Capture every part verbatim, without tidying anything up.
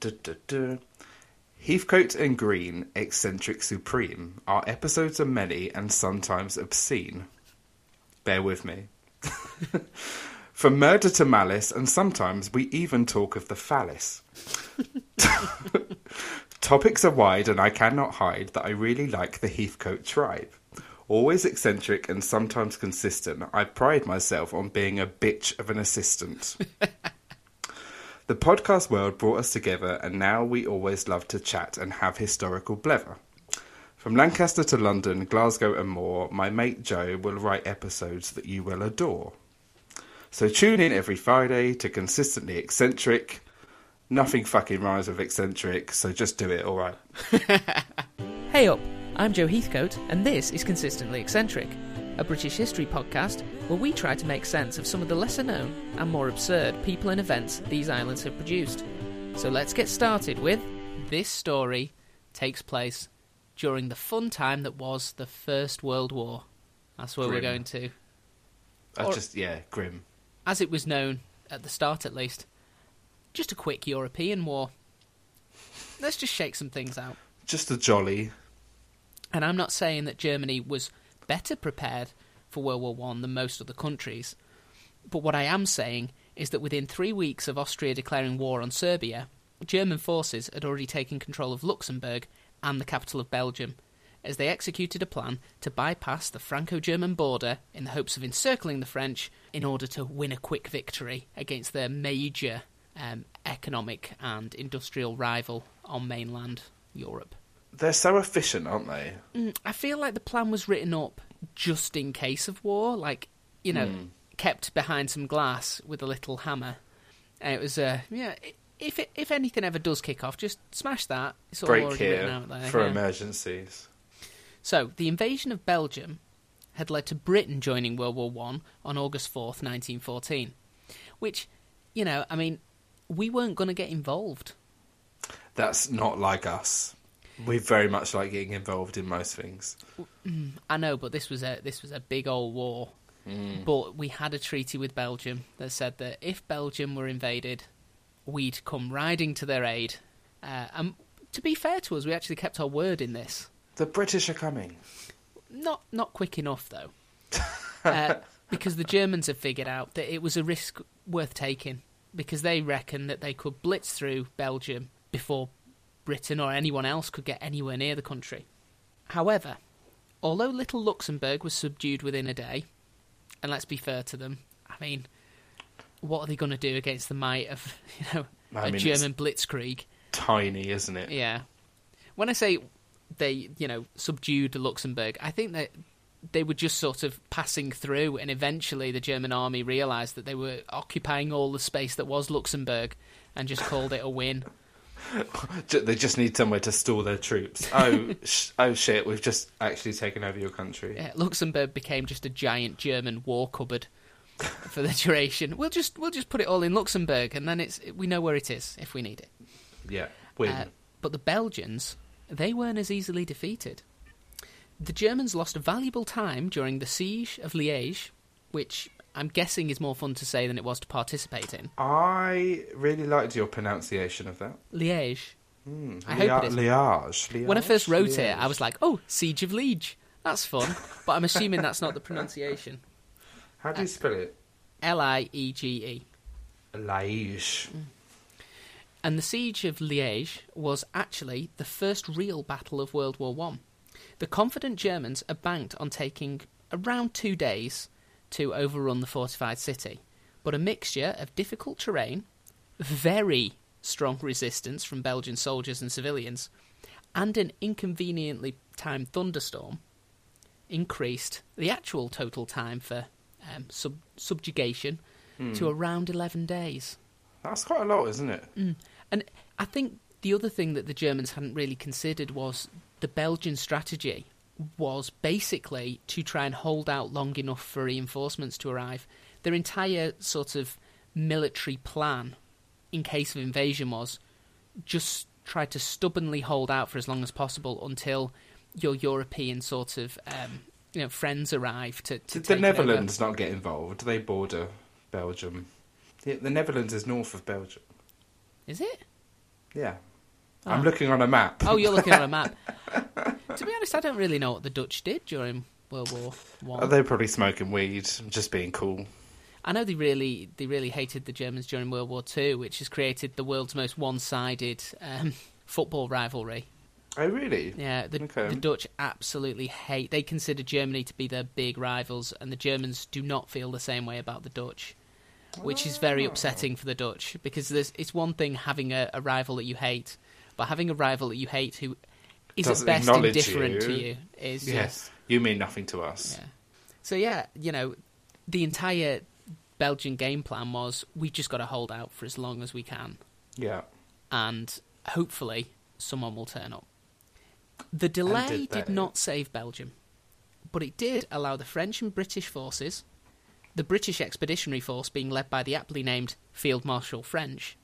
duh, duh, duh. Heathcote and Green, eccentric supreme. Our episodes are many and sometimes obscene. Bear with me. From murder to malice, and sometimes we even talk of the phallus. Topics are wide, and I cannot hide that I really like the Heathcote tribe. Always eccentric and sometimes consistent, I pride myself on being a bitch of an assistant. The podcast world brought us together, and now we always love to chat and have historical blather. From Lancaster to London, Glasgow and more, my mate Joe will write episodes that you will adore. So tune in every Friday to Consistently Eccentric. Nothing fucking rhymes with eccentric, so just do it, all right? Hey up, I'm Joe Heathcote, and this is Consistently Eccentric, a British history podcast where we try to make sense of some of the lesser-known and more absurd people and events these islands have produced. So let's get started with... This story takes place during the fun time that was the First World War. That's where grim. We're going to. I or, just, yeah, grim. As it was known, at the start at least. Just a quick European war. Let's just shake some things out. Just a jolly. And I'm not saying that Germany was... better prepared for World War One than most other countries. But what I am saying is that within three weeks of Austria declaring war on Serbia, German forces had already taken control of Luxembourg and the capital of Belgium, as they executed a plan to bypass the Franco-German border in the hopes of encircling the French in order to win a quick victory against their major um, economic and industrial rival on mainland Europe. They're so efficient, aren't they? Mm, I feel like the plan was written up just in case of war, like, you know, mm. kept behind some glass with a little hammer. And it was, uh, yeah, if it, if anything ever does kick off, just smash that. It's all already written out there. Break here for yeah. emergencies. So, the invasion of Belgium had led to Britain joining World War One on August fourth, nineteen fourteen. Which, you know, I mean, we weren't going to get involved. That's not like us. We very much like getting involved in most things. I know, but this was a this was a big old war. Mm. But we had a treaty with Belgium that said that if Belgium were invaded, we'd come riding to their aid. Uh, and to be fair to us, we actually kept our word in this. The British are coming. Not not quick enough, though. uh, because the Germans had figured out that it was a risk worth taking, because they reckoned that they could blitz through Belgium before Britain or anyone else could get anywhere near the country. However, although Little Luxembourg was subdued within a day, and let's be fair to them, I mean, what are they going to do against the might of, you know, I a mean, German blitzkrieg? Tiny, isn't it? Yeah. When I say they, you know, subdued Luxembourg, I think that they were just sort of passing through, and eventually the German army realised that they were occupying all the space that was Luxembourg and just called it a win. They just need somewhere to store their troops. Oh, sh- oh shit, we've just actually taken over your country. Yeah, Luxembourg became just a giant German war cupboard for the duration. We'll just we'll just put it all in Luxembourg, and then it's we know where it is if we need it. Yeah, win. Uh, but the Belgians, they weren't as easily defeated. The Germans lost valuable time during the siege of Liège, which... I'm guessing is more fun to say than it was to participate in. I really liked your pronunciation of that. Liège. Mm. I Lia- hope it is. Liège. Liège. When I first wrote Liège. it, I was like, oh, Siege of Liège. That's fun. But I'm assuming that's not the pronunciation. How do you uh, spell it? L I E G E. Liège. Mm. And the Siege of Liège was actually the first real battle of World War One. The confident Germans are banked on taking around two days... to overrun the fortified city, but a mixture of difficult terrain, very strong resistance from Belgian soldiers and civilians, and an inconveniently timed thunderstorm increased the actual total time for um, sub- subjugation mm. to around eleven days. That's quite a lot, isn't it? Mm. And I think the other thing that the Germans hadn't really considered was the Belgian strategy was basically to try and hold out long enough for reinforcements to arrive. Their entire sort of military plan, in case of invasion, was just try to stubbornly hold out for as long as possible until your European sort of um, you know friends arrive to, to Did take the Netherlands over. Not get involved? They border Belgium. The, the Netherlands is north of Belgium. Is it? Yeah. Oh. I'm looking on a map. Oh, you're looking on a map. To be honest, I don't really know what the Dutch did during World War One. Oh, they were probably smoking weed, just being cool. I know they really they really hated the Germans during World War Two, which has created the world's most one-sided um, football rivalry. Oh, really? Yeah, the, okay. the Dutch absolutely hate... They consider Germany to be their big rivals, and the Germans do not feel the same way about the Dutch, which oh. is very upsetting for the Dutch, because there's, it's one thing having a, a rival that you hate, but having a rival that you hate who is Doesn't at best indifferent you. to you is... Yes, yeah. You mean nothing to us. Yeah. So, yeah, you know, the entire Belgian game plan was, we've just got to hold out for as long as we can. Yeah. And hopefully someone will turn up. The delay did, did not save Belgium, but it did allow the French and British forces, the British Expeditionary Force being led by the aptly named Field Marshal French,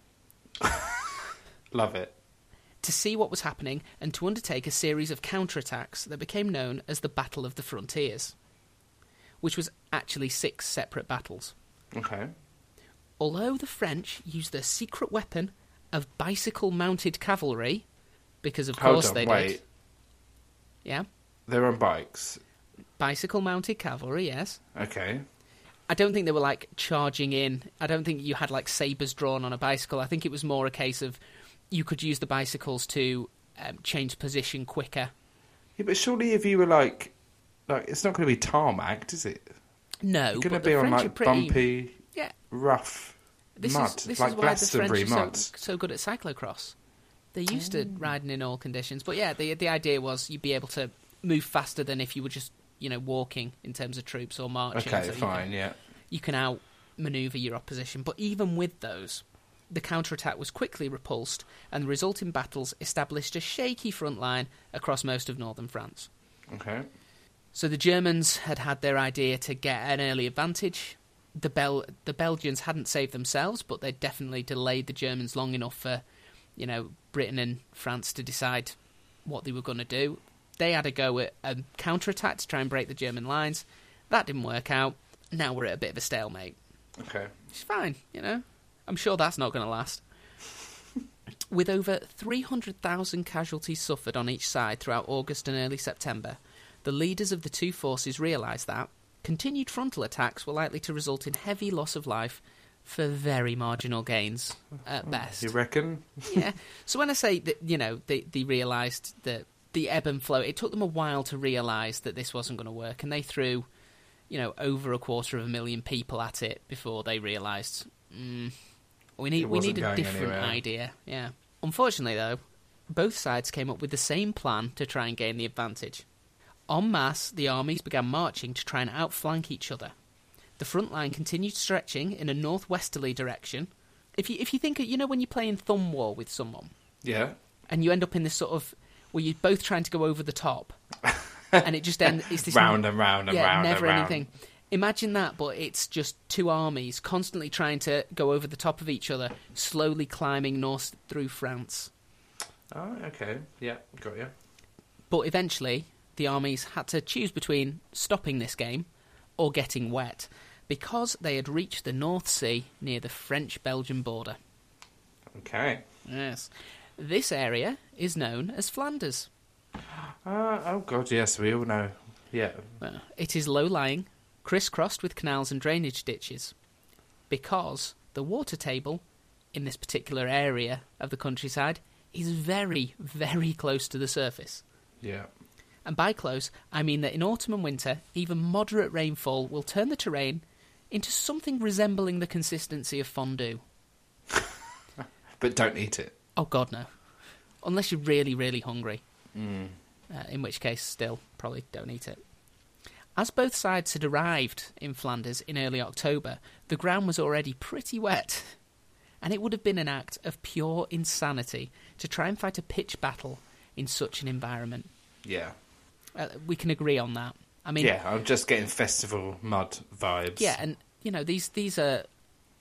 love it, to see what was happening and to undertake a series of counterattacks that became known as the Battle of the Frontiers, which was actually six separate battles. Okay. Although the French used their secret weapon of bicycle-mounted cavalry, because of Hold course on, they wait. did. Yeah. They're on bikes. Bicycle mounted cavalry, yes. Okay. I don't think they were like charging in. I don't think you had like sabres drawn on a bicycle. I think it was more a case of you could use the bicycles to um, change position quicker. Yeah, but surely if you were like, like it's not going to be tarmacked, is it? No. You're going to be on like pretty, bumpy, yeah. rough this mud, is, this like is why Glastonbury the French mud. Are so, so good at cyclocross. They're used to riding in all conditions. But yeah, the the idea was you'd be able to move faster than if you were just, you know, walking in terms of troops or marching. Okay, so fine, you can, yeah. You can outmaneuver your opposition. But even with those, the counterattack was quickly repulsed, and the resulting battles established a shaky front line across most of northern France. Okay. So the Germans had had their idea to get an early advantage. The Bel- the Belgians hadn't saved themselves, but they definitely delayed the Germans long enough for, you know, Britain and France to decide what they were going to do. They had a go at a counterattack to try and break the German lines. That didn't work out. Now we're at a bit of a stalemate. Okay. Which is fine, you know. I'm sure that's not going to last. With over three hundred thousand casualties suffered on each side throughout August and early September, the leaders of the two forces realised that continued frontal attacks were likely to result in heavy loss of life for very marginal gains, at best. You reckon? Yeah. So when I say that, you know, they, they realised that the ebb and flow, it took them a while to realise that this wasn't going to work, and they threw, you know, over a quarter of a million people at it before they realised, mm, we need we need a different anywhere. idea. Yeah. Unfortunately, though, both sides came up with the same plan to try and gain the advantage. En masse, the armies began marching to try and outflank each other. The front line continued stretching in a northwesterly direction. If you if you think, you know, when you're playing thumb war with someone, yeah, and you end up in this sort of where you're both trying to go over the top, and it just ends it's this round and round and yeah, round never and anything. Round. Imagine that, but it's just two armies constantly trying to go over the top of each other, slowly climbing north through France. Oh, okay, yeah, got you. But eventually, the armies had to choose between stopping this game or getting wet, because they had reached the North Sea near the French-Belgian border. Okay. Yes. This area is known as Flanders. Uh, oh, God, yes, we all know. Yeah. Well, it is low-lying, crisscrossed with canals and drainage ditches, because the water table in this particular area of the countryside is very, very close to the surface. Yeah. And by close, I mean that in autumn and winter, even moderate rainfall will turn the terrain into something resembling the consistency of fondue. But don't eat it. Oh, God, no. Unless you're really, really hungry. Mm. Uh, in which case, still, probably don't eat it. As both sides had arrived in Flanders in early October, the ground was already pretty wet, and it would have been an act of pure insanity to try and fight a pitched battle in such an environment. Yeah. Uh, we can agree on that. I mean, yeah, I'm just getting festival mud vibes. Yeah, and you know these these are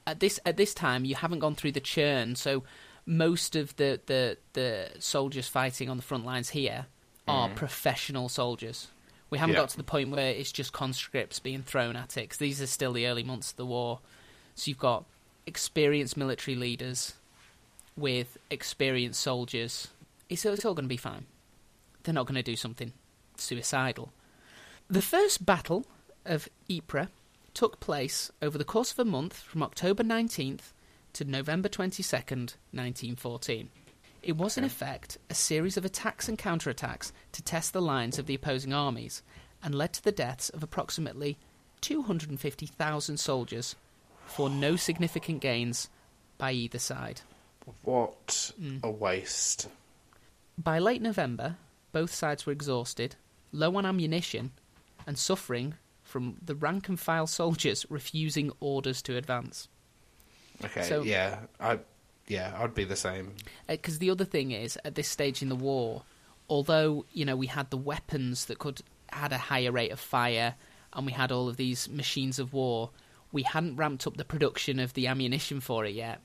at this at this time you haven't gone through the churn, so most of the the, the soldiers fighting on the front lines here are mm. professional soldiers. We haven't yeah. got to the point where it's just conscripts being thrown at it. 'Cause these are still the early months of the war, so you've got experienced military leaders with experienced soldiers, it's, it's all going to be fine. They're not going to do something suicidal. The first battle of Ypres took place over the course of a month from October nineteenth to November twenty-second, nineteen fourteen. It was, in effect, a series of attacks and counterattacks to test the lines of the opposing armies and led to the deaths of approximately two hundred fifty thousand soldiers for no significant gains by either side. What mm. a waste. By late November, both sides were exhausted, low on ammunition, and suffering from the rank-and-file soldiers refusing orders to advance. Okay, so, yeah, I... Yeah, I'd be the same. Because the other thing is, at this stage in the war, although, you know, we had the weapons that could had a higher rate of fire, and we had all of these machines of war, we hadn't ramped up the production of the ammunition for it yet.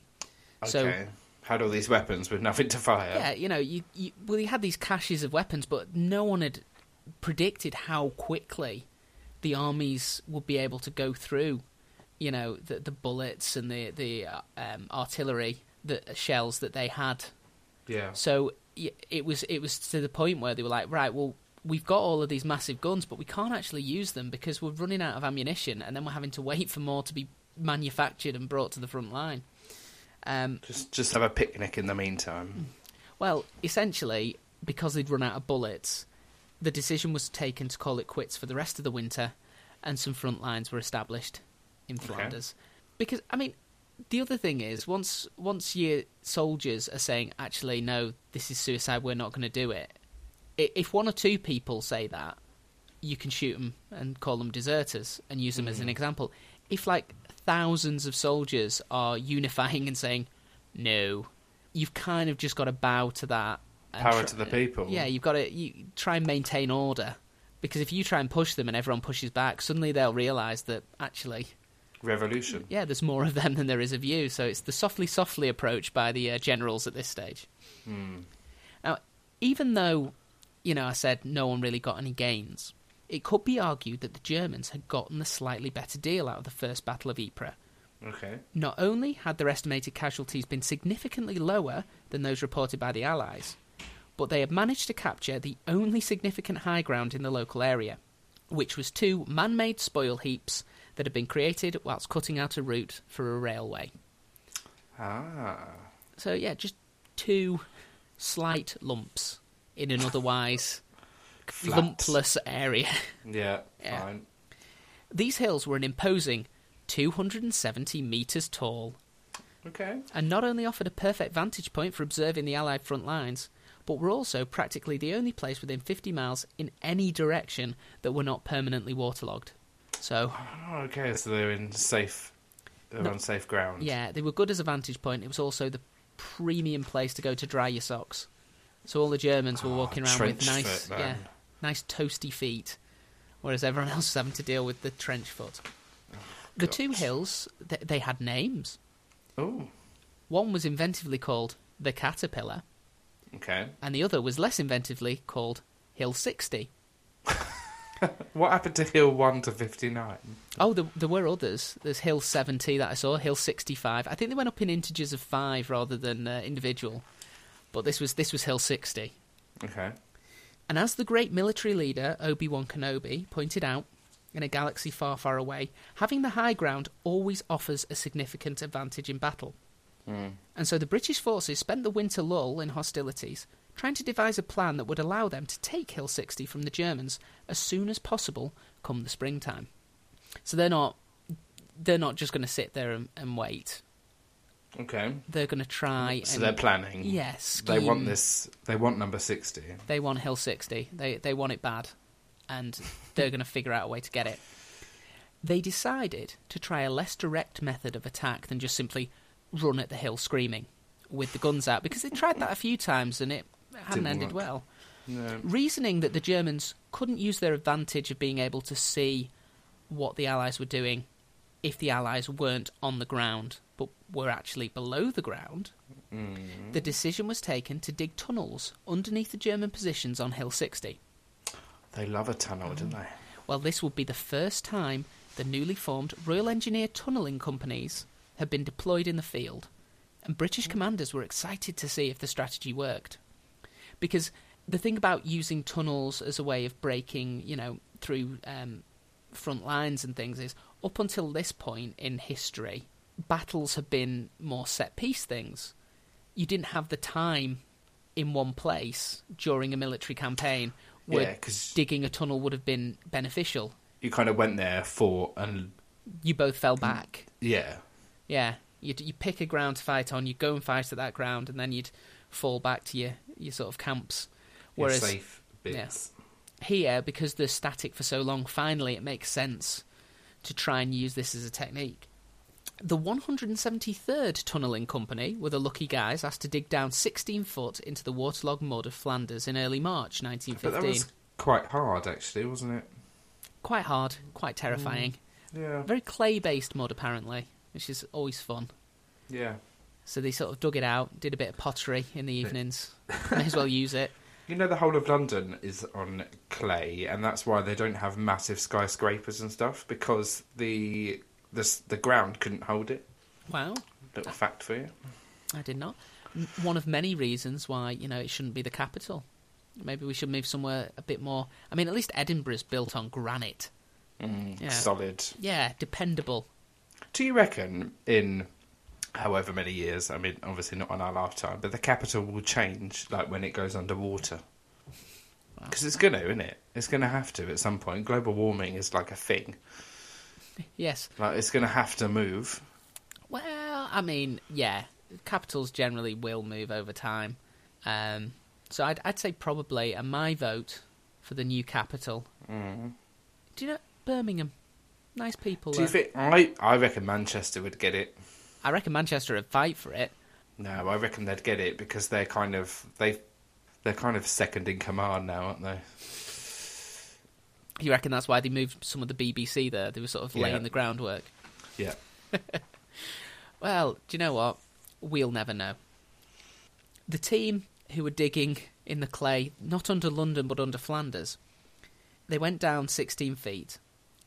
Okay. So, had all these weapons with nothing to fire. Yeah, you know, you, you well, you had these caches of weapons, but no one had predicted how quickly the armies would be able to go through, you know, the, the bullets and the, the um, artillery... the shells that they had. Yeah. So it was it was to the point where they were like, right, well, we've got all of these massive guns, but we can't actually use them because we're running out of ammunition, and then we're having to wait for more to be manufactured and brought to the front line. Um, just just have a picnic in the meantime. Well, essentially, because they'd run out of bullets, the decision was taken to call it quits for the rest of the winter, and some front lines were established in Flanders. Okay. Because, I mean... The other thing is, once once your soldiers are saying, actually, no, this is suicide, we're not going to do it, if one or two people say that, you can shoot them and call them deserters and use them mm. as an example. If, like, thousands of soldiers are unifying and saying, no, you've kind of just got to bow to that. Power tr- to the people. Yeah, you've got to you try and maintain order. Because if you try and push them and everyone pushes back, suddenly they'll realise that, actually... Revolution. Yeah, there's more of them than there is of you, so it's the softly, softly approach by the uh, generals at this stage. Mm. Now, even though, you know, I said no one really got any gains, it could be argued that the Germans had gotten a slightly better deal out of the First Battle of Ypres. Okay. Not only had their estimated casualties been significantly lower than those reported by the Allies, but they had managed to capture the only significant high ground in the local area, which was two man-made spoil heaps that had been created whilst cutting out a route for a railway. Ah. So, yeah, just two slight lumps in an otherwise lumpless area. Yeah, yeah, fine. These hills were an imposing two hundred seventy metres tall. Okay. And not only offered a perfect vantage point for observing the Allied front lines, but were also practically the only place within fifty miles in any direction that were not permanently waterlogged. So oh, okay, so they were in safe, they were no, on safe ground. Yeah, they were good as a vantage point. It was also the premium place to go to dry your socks. So all the Germans were oh, walking around with nice, foot, yeah, nice toasty feet, whereas everyone else was having to deal with the trench foot. Oh, the God. Two hills, th- they had names. Oh, one was inventively called the Caterpillar. Okay, and the other was less inventively called Hill sixty. What happened to Hill one to fifty-nine? Oh, there, there were others. There's Hill seventy that I saw, Hill sixty-five. I think they went up in integers of five rather than uh, individual. But this was this was Hill sixty. Okay. And as the great military leader, Obi-Wan Kenobi, pointed out, in a galaxy far, far away, having the high ground always offers a significant advantage in battle. Mm. And so the British forces spent the winter lull in hostilities, trying to devise a plan that would allow them to take Hill sixty from the Germans as soon as possible come the springtime. So they're not they're not just going to sit there and, and wait. Okay. They're going to try. So and, they're planning. Yes. Yeah, they want this. They want number sixty. They want Hill sixty. They they want it bad, and they're going to figure out a way to get it. They decided to try a less direct method of attack than just simply run at the hill screaming with the guns out, because they tried that a few times and it. It hadn't Didn't ended work. well. No. Reasoning that the Germans couldn't use their advantage of being able to see what the Allies were doing if the Allies weren't on the ground but were actually below the ground, mm. the decision was taken to dig tunnels underneath the German positions on Hill sixty. They love a tunnel, mm. don't they? Well, this would be the first time the newly formed Royal Engineer Tunnelling Companies had been deployed in the field, and British commanders were excited to see if the strategy worked. Because the thing about using tunnels as a way of breaking, you know, through um, front lines and things is, up until this point in history, battles have been more set-piece things. You didn't have the time in one place during a military campaign where yeah, digging a tunnel would have been beneficial. You kind of went there for... and you both fell back. Yeah. Yeah. You'd, you pick a ground to fight on, you'd go and fight at that ground, and then you'd fall back to your, your sort of camps. Whereas, your safe bits. Yeah, here, because they're static for so long, finally it makes sense to try and use this as a technique. The one hundred seventy-third Tunnelling Company were the lucky guys asked to dig down sixteen foot into the waterlogged mud of Flanders in early March nineteen fifteen. But that was quite hard, actually, wasn't it? Quite hard, quite terrifying. Mm, yeah. Very clay-based mud, apparently, which is always fun. Yeah. So they sort of dug it out, did a bit of pottery in the evenings. May as well use it. You know, the whole of London is on clay, and that's why they don't have massive skyscrapers and stuff, because the... The, the ground couldn't hold it. Wow. Little fact for you. I did not. One of many reasons why, you know, it shouldn't be the capital. Maybe we should move somewhere a bit more... I mean, at least Edinburgh's built on granite. Mm, yeah. Solid. Yeah, dependable. Do you reckon in however many years, I mean, obviously not on our lifetime, but the capital will change, like, when it goes underwater? Because wow. It's going to, isn't it? It's going to have to at some point. Global warming is, like, a thing. Yes. Like, it's going to have to move. Well, I mean, yeah. Capitals generally will move over time. Um, so I'd, I'd say probably, and my vote for the new capital. Mm. Do you know, Birmingham. Nice people. Do you think, I, I reckon Manchester would get it. I reckon Manchester would fight for it. No, I reckon they'd get it because they're kind of, they, they're kind of second in command now, aren't they? You reckon that's why they moved some of the B B C there? They were sort of yeah. laying the groundwork. Yeah. Well, do you know what? We'll never know. The team who were digging in the clay, not under London but under Flanders, they went down sixteen feet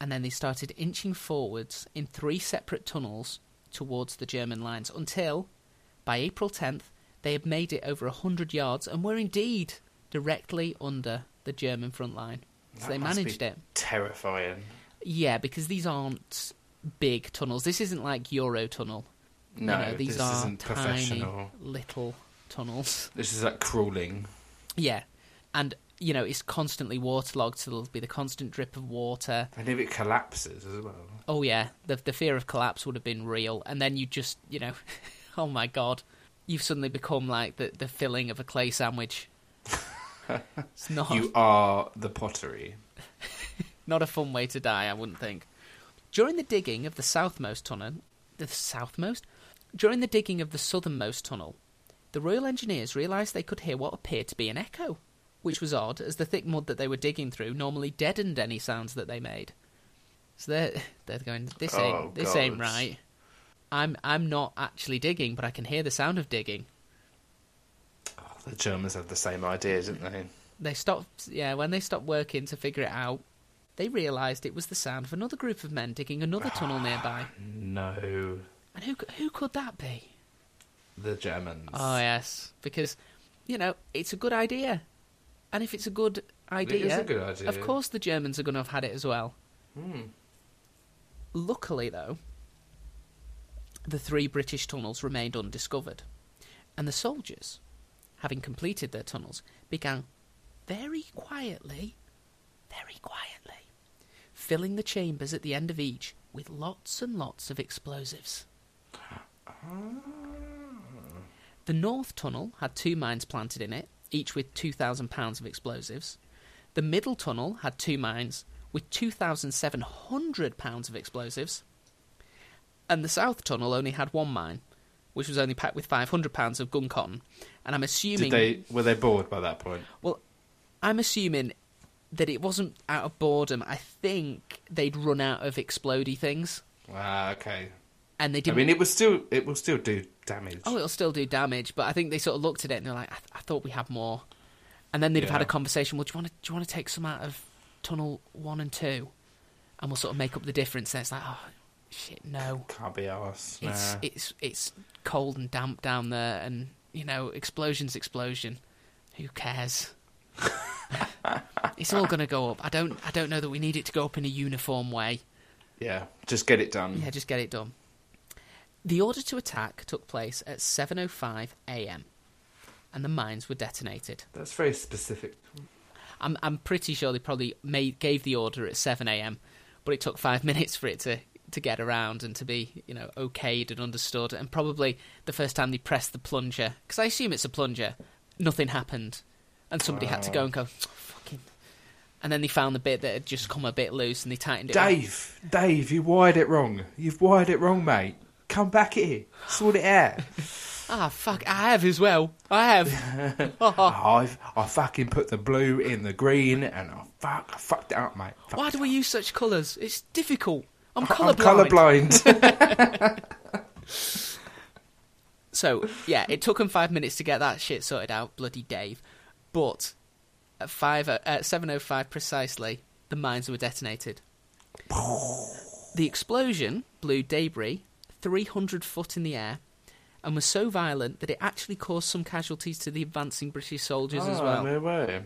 and then they started inching forwards in three separate tunnels towards the German lines until, by April tenth, they had made it over one hundred yards and were indeed directly under the German front line. So that they must managed be it. Terrifying. Yeah, because these aren't big tunnels. This isn't like Euro tunnel. No, you know, these this are isn't tiny, professional. Little tunnels. This is like crawling. Yeah, and you know it's constantly waterlogged, so there'll be the constant drip of water. And if it collapses as well. Oh yeah, the the fear of collapse would have been real. And then you just, you know, oh my god, you've suddenly become like the the filling of a clay sandwich. It's not. You are the pottery. Not a fun way to die, I wouldn't think. During the digging of the southmost tunnel, the southmost? During the digging of the southernmost tunnel, the Royal Engineers realised they could hear what appeared to be an echo, which was odd, as the thick mud that they were digging through normally deadened any sounds that they made. So they're they're going, this ain't oh, this God. ain't right. I'm I'm not actually digging, but I can hear the sound of digging. The Germans had the same idea, didn't they? They stopped, yeah, when they stopped working to figure it out, they realised it was the sound of another group of men digging another tunnel nearby. No. And who who could that be? The Germans. Oh, yes, because, you know, it's a good idea. And if it's a good idea... It is a good idea. Of course the Germans are going to have had it as well. Hmm. Luckily, though, the three British tunnels remained undiscovered. And the soldiers... having completed their tunnels, began very quietly, very quietly, filling the chambers at the end of each with lots and lots of explosives. The North Tunnel had two mines planted in it, each with two thousand pounds of explosives. The Middle Tunnel had two mines with two thousand seven hundred pounds of explosives. And the South Tunnel only had one mine, which was only packed with five hundred pounds of gun cotton. And I'm assuming... Did they, were they bored by that point? Well, I'm assuming that it wasn't out of boredom. I think they'd run out of explodey things. Ah, okay. And they didn't... I mean, it was still, it will still do damage. Oh, it'll still do damage, but I think they sort of looked at it and they're like, I, th- I thought we had more. And then they'd yeah. have had a conversation, well, do you want to do you want to take some out of Tunnel one and two? And we'll sort of make up the difference. And it's like, oh, shit, no. Can't be arsed. It's, nah. it's, it's cold and damp down there, and, you know, explosion's explosion. Who cares? It's all going to go up. I don't I don't know that we need it to go up in a uniform way. Yeah, just get it done. Yeah, just get it done. The order to attack took place at seven oh five a.m. and the mines were detonated. That's very specific. I'm I'm pretty sure they probably made, gave the order at seven a.m. but it took five minutes for it to, to get around and to be, you know, okayed and understood. And probably the first time they pressed the plunger, because I assume it's a plunger, nothing happened. And somebody oh. had to go and go, fucking... And then they found the bit that had just come a bit loose and they tightened it. Dave, up. Dave, you wired it wrong. You've wired it wrong, mate. Come back here. Sort it out. Ah, oh, fuck, I have as well. I have. oh. I've, I fucking put the blue in the green and I, fuck, I fucked it up, mate. Fucked Why do we use such colours? It's difficult. I'm colourblind. I'm colourblind. So, yeah, it took them five minutes to get that shit sorted out. Bloody Dave. But at five at seven oh five precisely, the mines were detonated. The explosion blew debris three hundred foot in the air and was so violent that it actually caused some casualties to the advancing British soldiers oh, as well. No way.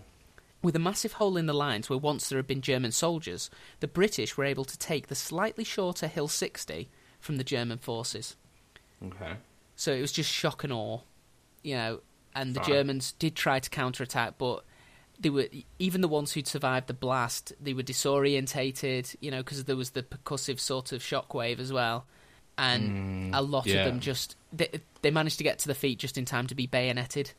With a massive hole in the lines where once there had been German soldiers, the British were able to take the slightly shorter Hill sixty from the German forces. Okay. So it was just shock and awe, you know. And the Fine. Germans did try to counterattack, but they were even the ones who'd survived the blast, they were disorientated, you know, because there was the percussive sort of shockwave as well. And mm, a lot yeah. of them just... They, they managed to get to the feet just in time to be bayoneted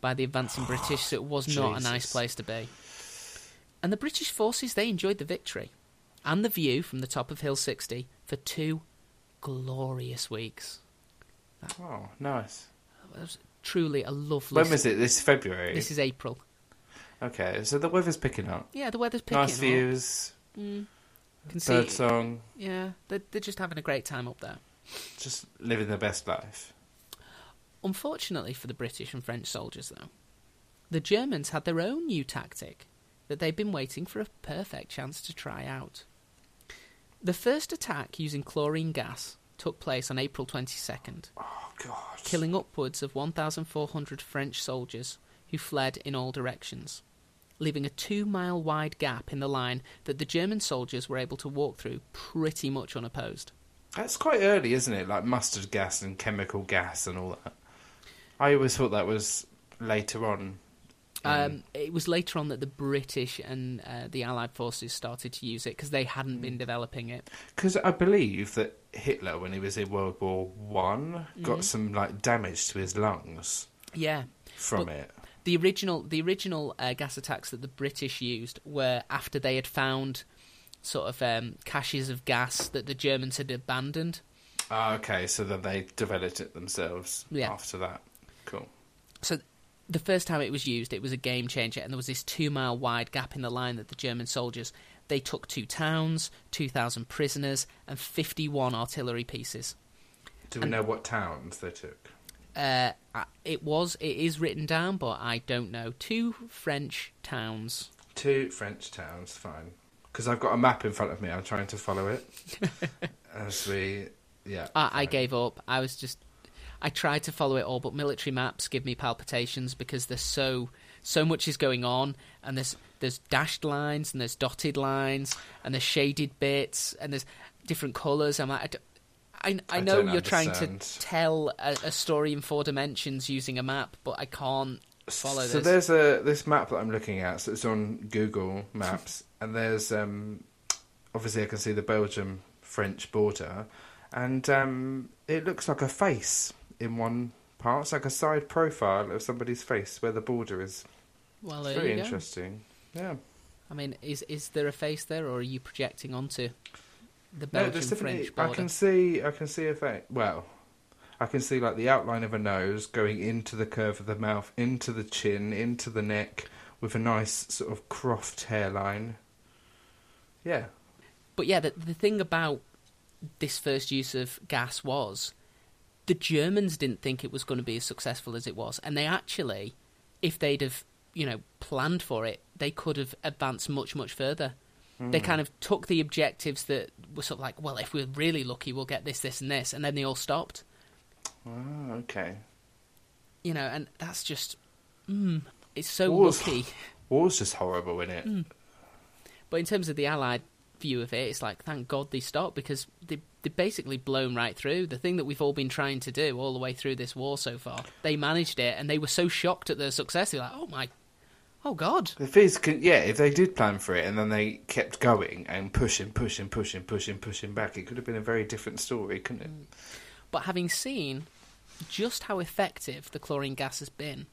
by the advancing British, so it was Jesus. not a nice place to be. And the British forces, they enjoyed the victory and the view from the top of Hill sixty for two glorious weeks. Oh, nice. That was truly a lovely... When was it? This is February? This is April. Okay, so the weather's picking up. Yeah, the weather's picking nice up. Nice views. Mm. Bird song. Yeah, they're, they're just having a great time up there. Just living their best life. Unfortunately for the British and French soldiers, though, the Germans had their own new tactic that they'd been waiting for a perfect chance to try out. The first attack using chlorine gas took place on April twenty-second. Oh, God. Killing upwards of one thousand four hundred French soldiers who fled in all directions, leaving a two-mile-wide gap in the line that the German soldiers were able to walk through pretty much unopposed. That's quite early, isn't it? Like mustard gas and chemical gas and all that. I always thought that was later on. Um, it was later on that the British and uh, the Allied forces started to use it because they hadn't been developing it. Because I believe that Hitler, when he was in World War One, mm-hmm. got some like damage to his lungs. Yeah, from but it. The original, the original uh, gas attacks that the British used were after they had found sort of um, caches of gas that the Germans had abandoned. Ah, okay, so then they developed it themselves. Yeah. After that, cool. So. The first time it was used, it was a game changer, and there was this two-mile-wide gap in the line that the German soldiers, they took two towns, two thousand prisoners, and fifty-one artillery pieces. Do we and, know what towns they took? Uh, it was, it is written down, but I don't know. Two French towns. Two French towns, fine. Because I've got a map in front of me, I'm trying to follow it. As we, yeah. I, I gave up, I was just... I tried to follow it all, but military maps give me palpitations because there's so so much is going on, and there's there's dashed lines and there's dotted lines and there's shaded bits and there's different colours. I'm like, I, I, I know I you're understand. trying to tell a, a story in four dimensions using a map, but I can't follow so this. So there's a this map that I'm looking at. So it's on Google Maps, and there's um, obviously I can see the Belgium-French border, and um, it looks like a face. In one part, it's like a side profile of somebody's face where the border is. Well, there it's very you go. interesting. Yeah, I mean, is is there a face there, or are you projecting onto the Belgian-French no, border? I can see, I can see a face. Well, I can see like the outline of a nose going into the curve of the mouth, into the chin, into the neck, with a nice sort of cropped hairline. Yeah, but yeah, the the thing about this first use of gas was. The Germans didn't think it was going to be as successful as it was. And they actually, if they'd have, you know, planned for it, they could have advanced much, much further. Mm. They kind of took the objectives that were sort of like, well, if we're really lucky, we'll get this, this, and this, and then they all stopped. Oh, okay. You know, and that's just... Mm, it's so War's, lucky. War's just horrible, isn't it? Mm. But in terms of the Allied view of it, it's like, thank God they stopped, because they, they're basically blown right through. The thing that we've all been trying to do all the way through this war so far, they managed it, and they were so shocked at their success. They were like, oh, my... Oh, God. If it's, yeah, if they did plan for it and then they kept going and pushing, pushing, pushing, pushing, pushing back, it could have been a very different story, couldn't it? But having seen just how effective the chlorine gas has been,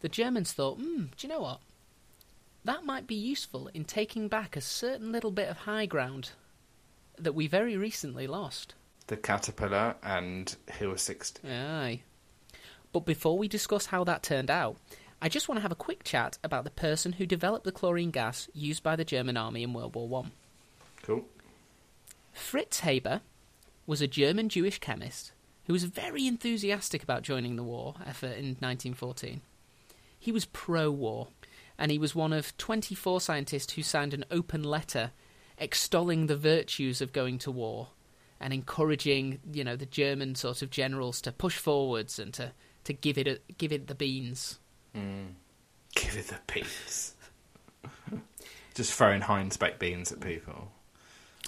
the Germans thought, hmm, do you know what? That might be useful in taking back a certain little bit of high ground that we very recently lost. The Caterpillar and Hill sixty. Aye. But before we discuss how that turned out... I just want to have a quick chat about the person who developed the chlorine gas used by the German army in World War One. Cool. Fritz Haber was a German Jewish chemist who was very enthusiastic about joining the war effort in nineteen fourteen. He was pro-war, and he was one of twenty-four scientists who signed an open letter extolling the virtues of going to war and encouraging, you know, the German sort of generals to push forwards and to, to give it a, give it the beans. Mm. Give it the beans. Just throwing Heinz baked beans at people.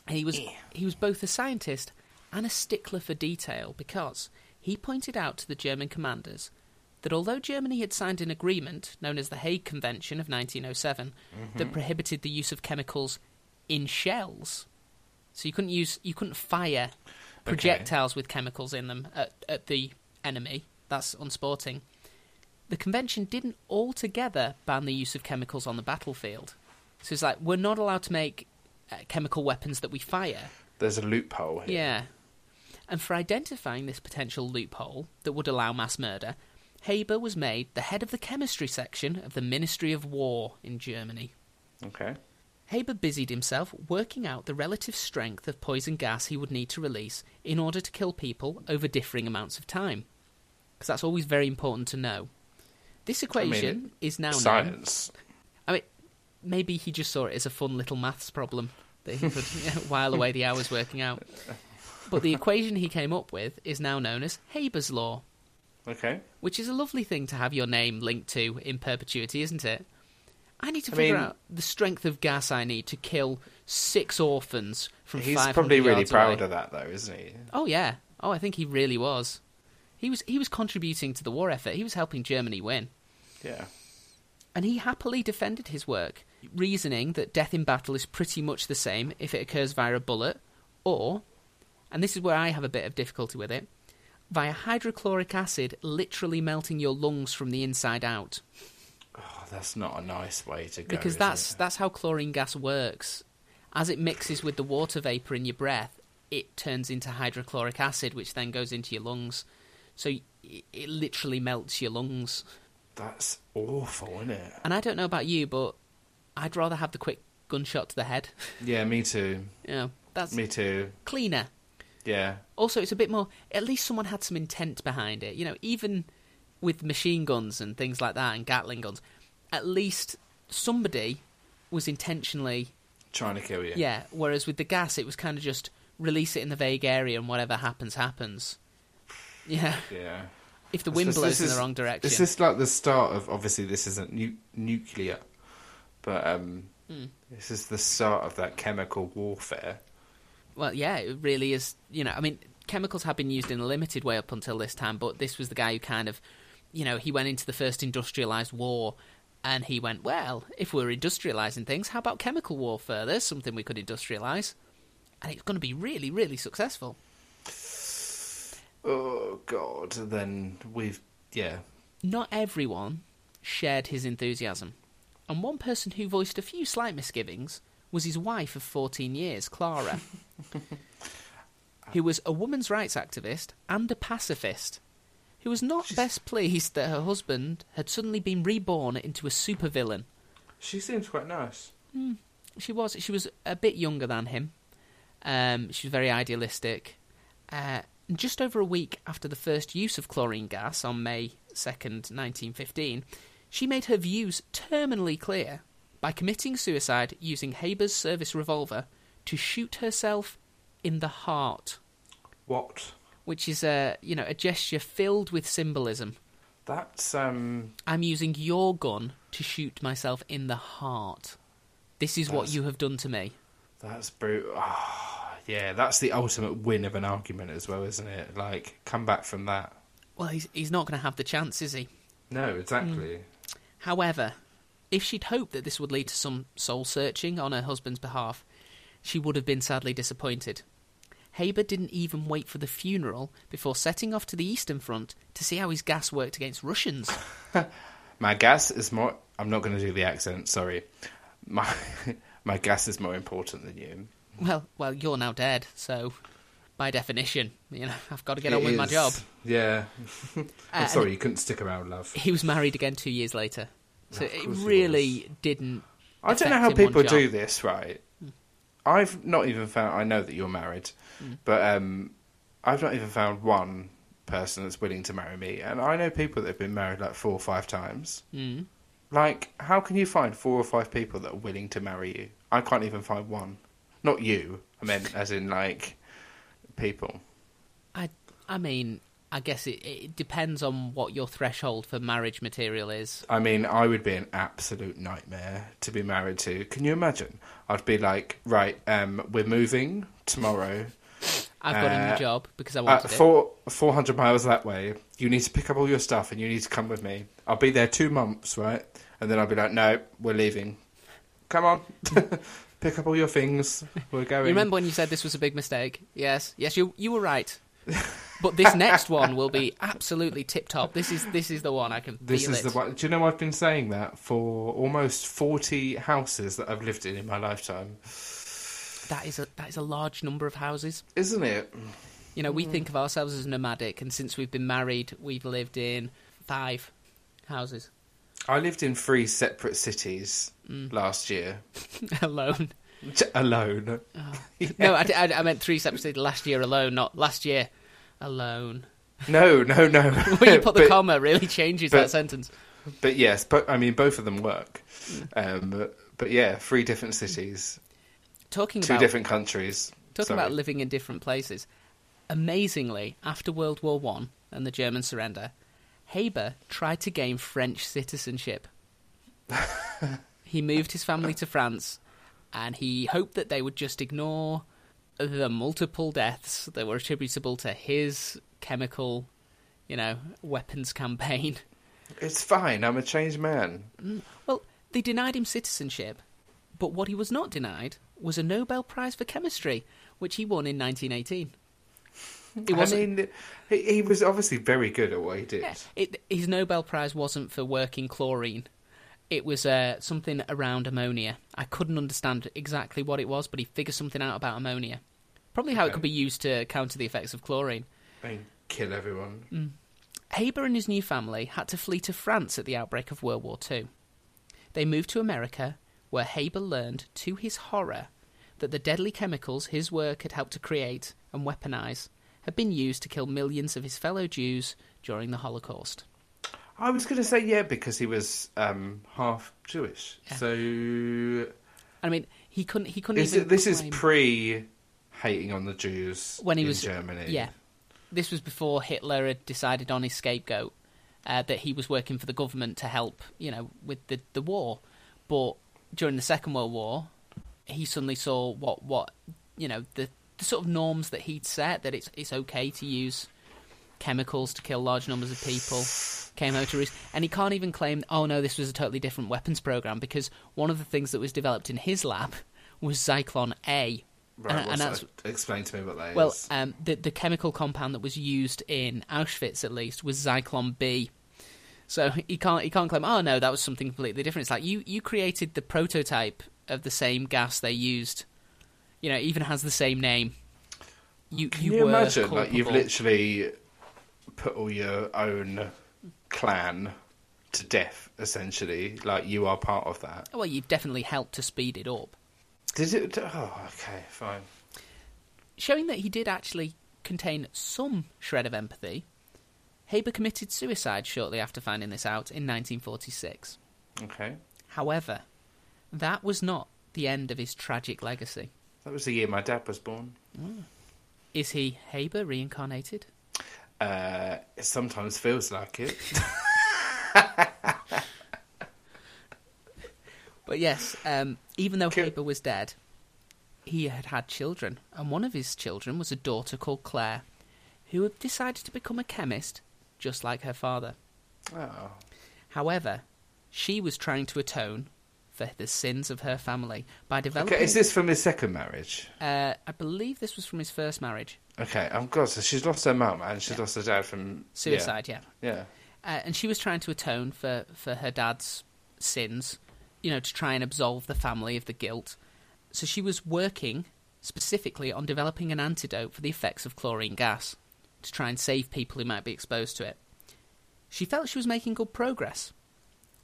He was yeah. he was both a scientist and a stickler for detail, because he pointed out to the German commanders that although Germany had signed an agreement known as the Hague Convention of nineteen oh seven mm-hmm. that prohibited the use of chemicals in shells, so you couldn't use you couldn't fire projectiles okay. with chemicals in them at, at the enemy. That's unsporting. The convention didn't altogether ban the use of chemicals on the battlefield. So it's like, we're not allowed to make uh, chemical weapons that we fire. There's a loophole here. Yeah. And for identifying this potential loophole that would allow mass murder, Haber was made the head of the chemistry section of the Ministry of War in Germany. Okay. Haber busied himself working out the relative strength of poison gas he would need to release in order to kill people over differing amounts of time. Because that's always very important to know. This equation I mean, is now science. Known. I mean, maybe he just saw it as a fun little maths problem that he could while away the hours working out. But the equation he came up with is now known as Haber's Law. Okay. Which is a lovely thing to have your name linked to in perpetuity, isn't it? I need to I figure mean, out the strength of gas I need to kill six orphans from five hundred yards away. He's probably really proud away. Of that, though, isn't he? Oh, yeah. Oh, I think he really was. He was he was contributing to the war effort. He was helping Germany win. Yeah. And he happily defended his work, reasoning that death in battle is pretty much the same if it occurs via a bullet or, and this is where I have a bit of difficulty with it, via hydrochloric acid literally melting your lungs from the inside out. Oh, that's not a nice way to go. Because that's that's how chlorine gas works. As it mixes with the water vapour in your breath, it turns into hydrochloric acid, which then goes into your lungs. So it literally melts your lungs. That's awful, isn't it? And I don't know about you, but I'd rather have the quick gunshot to the head. Yeah, me too. Yeah, that's me too. Cleaner. Yeah. Also, it's a bit more... At least someone had some intent behind it. You know, even with machine guns and things like that and Gatling guns, at least somebody was intentionally... Trying to kill you. Yeah, whereas with the gas, it was kind of just release it in the vague area and whatever happens, happens. Yeah. Yeah. If the wind blows in the wrong direction. It's just like the start of, obviously this isn't nu- nuclear, but um, mm. this is the start of that chemical warfare. Well, yeah, it really is, you know, I mean, chemicals have been used in a limited way up until this time, but this was the guy who kind of, you know, he went into the first industrialised war and he went, well, if we're industrialising things, how about chemical warfare? There's something we could industrialise. And it's going to be really, really successful. Oh, God, then we've... yeah. Not everyone shared his enthusiasm. And one person who voiced a few slight misgivings was his wife of fourteen years, Clara, who was a women's rights activist and a pacifist, who was not She's... best pleased that her husband had suddenly been reborn into a supervillain. She seems quite nice. Mm, she was. She was a bit younger than him. Um, she was very idealistic. Uh... Just over a week after the first use of chlorine gas on May second, nineteen fifteen, she made her views terminally clear by committing suicide using Haber's service revolver to shoot herself in the heart. What? Which is a, you know, a gesture filled with symbolism. That's, um... I'm using your gun to shoot myself in the heart. This is that's... what you have done to me. That's brutal. Oh, yeah, that's the ultimate win of an argument as well, isn't it? Like, come back from that. Well, he's, he's not going to have the chance, is he? No, exactly. Mm. However, if she'd hoped that this would lead to some soul-searching on her husband's behalf, she would have been sadly disappointed. Haber didn't even wait for the funeral before setting off to the Eastern Front to see how his gas worked against Russians. My gas is more... I'm not going to do the accent, sorry. My my gas is more important than you. Well, well, you're now dead, so by definition, you know, I've got to get it on with is. my job. Yeah. I'm uh, sorry, you couldn't stick around, love. He was married again two years later. So it really didn't... I don't know how people do this, right? Mm. I've not even found... I know that you're married, mm. but um, I've not even found one person that's willing to marry me. And I know people that have been married like four or five times. Mm. Like, how can you find four or five people that are willing to marry you? I can't even find one. Not you. I mean, as in, like, people. I, I mean... I guess it, it depends on what your threshold for marriage material is. I mean, I would be an absolute nightmare to be married to. Can you imagine? I'd be like, right, um, we're moving tomorrow. I've got uh, a new job because I wanted uh, four, it. four hundred miles that way. You need to pick up all your stuff and you need to come with me. I'll be there two months, right? And then I'll be like, no, we're leaving. Come on. Pick up all your things. We're going. You remember when you said this was a big mistake? Yes. Yes, you you were right. But this next one will be absolutely tip top. This is this is the one I can. This feel is it. the one. Do you know I've been saying that for almost forty houses that I've lived in in my lifetime. That is a that is a large number of houses, isn't it? You know, we mm. think of ourselves as nomadic, and since we've been married, we've lived in five houses. I lived in three separate cities mm. last year, alone. Alone. Oh. Yeah. No, I, I, I meant three separate cities last year alone, not last year. Alone. No, no, no. When you put the but, comma, really changes but, that sentence. But yes, but I mean, both of them work. Um, but, but yeah, three different cities. Talking two about, different countries. Talking Sorry. about living in different places. Amazingly, after World War One and the German surrender, Haber tried to gain French citizenship. He moved his family to France, and he hoped that they would just ignore the multiple deaths that were attributable to his chemical, you know, weapons campaign. It's fine, I'm a changed man. Well, they denied him citizenship, but what he was not denied was a Nobel Prize for Chemistry, which he won in nineteen eighteen. It wasn't... I mean, he was obviously very good at what he did. Yeah, it, his Nobel Prize wasn't for working chlorine. It was uh, something around ammonia. I couldn't understand exactly what it was, but he figured something out about ammonia. Probably how okay. it could be used to counter the effects of chlorine. And kill everyone. Mm. Haber and his new family had to flee to France at the outbreak of World War Two. They moved to America, where Haber learned, to his horror, that the deadly chemicals his work had helped to create and weaponize had been used to kill millions of his fellow Jews during the Holocaust. I was going to say, yeah, because he was um, half Jewish. Yeah. So, I mean, he couldn't. He couldn't. Is even it, this claim... is pre-hating on the Jews when he in was Germany. Yeah, this was before Hitler had decided on his scapegoat uh, that he was working for the government to help, you know, with the the war. But during the Second World War, he suddenly saw what what you know the, the sort of norms that he'd set, that it's it's okay to use chemicals to kill large numbers of people, came out to roost. And he can't even claim, oh no, this was a totally different weapons program, because one of the things that was developed in his lab was Zyklon A. Right, and, and that's, that? Explain to me what that well, is. Well, um, the, the chemical compound that was used in Auschwitz, at least, was Zyklon B. So he can't he can't claim, oh no, that was something completely different. It's like, you, you created the prototype of the same gas they used. You know, it even has the same name. You, Can you, you imagine? Like, you've literally... put all your own clan to death, essentially. Like, you are part of that. Well, you've definitely helped to speed it up. Did it? Oh, okay, fine. Showing that he did actually contain some shred of empathy, Haber committed suicide shortly after finding this out in nineteen forty-six. Okay. However, that was not the end of his tragic legacy. That was the year my dad was born. Mm. Is he Haber reincarnated? Uh, it sometimes feels like it. But yes, um, even though Could... Haber was dead, he had had children, and one of his children was a daughter called Claire, who had decided to become a chemist, just like her father. Oh. However, she was trying to atone for the sins of her family by developing... Okay, is this from his second marriage? Uh, I believe this was from his first marriage. Okay, oh God, so she's lost her mum and she's yeah. lost her dad from... Suicide, yeah. Yeah. yeah. Uh, and she was trying to atone for, for her dad's sins, you know, to try and absolve the family of the guilt. So she was working specifically on developing an antidote for the effects of chlorine gas to try and save people who might be exposed to it. She felt she was making good progress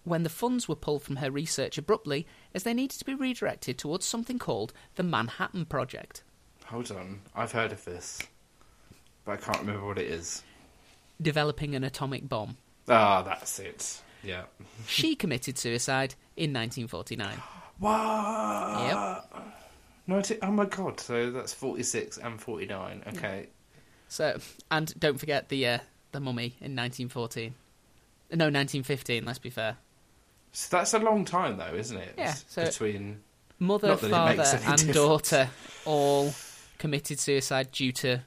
when the funds were pulled from her research abruptly as they needed to be redirected towards something called the Manhattan Project. Hold on, I've heard of this, but I can't remember what it is. Developing an atomic bomb. Ah, that's it, yeah. She committed suicide in nineteen forty-nine. What? Yep. nineteen oh my God, so that's forty-six and forty-nine, okay. So, and don't forget the uh, the Mummy in nineteen fourteen. No, nineteen fifteen, let's be fair. So that's a long time, though, isn't it? Yeah. So between mother, father and difference. Daughter all committed suicide due to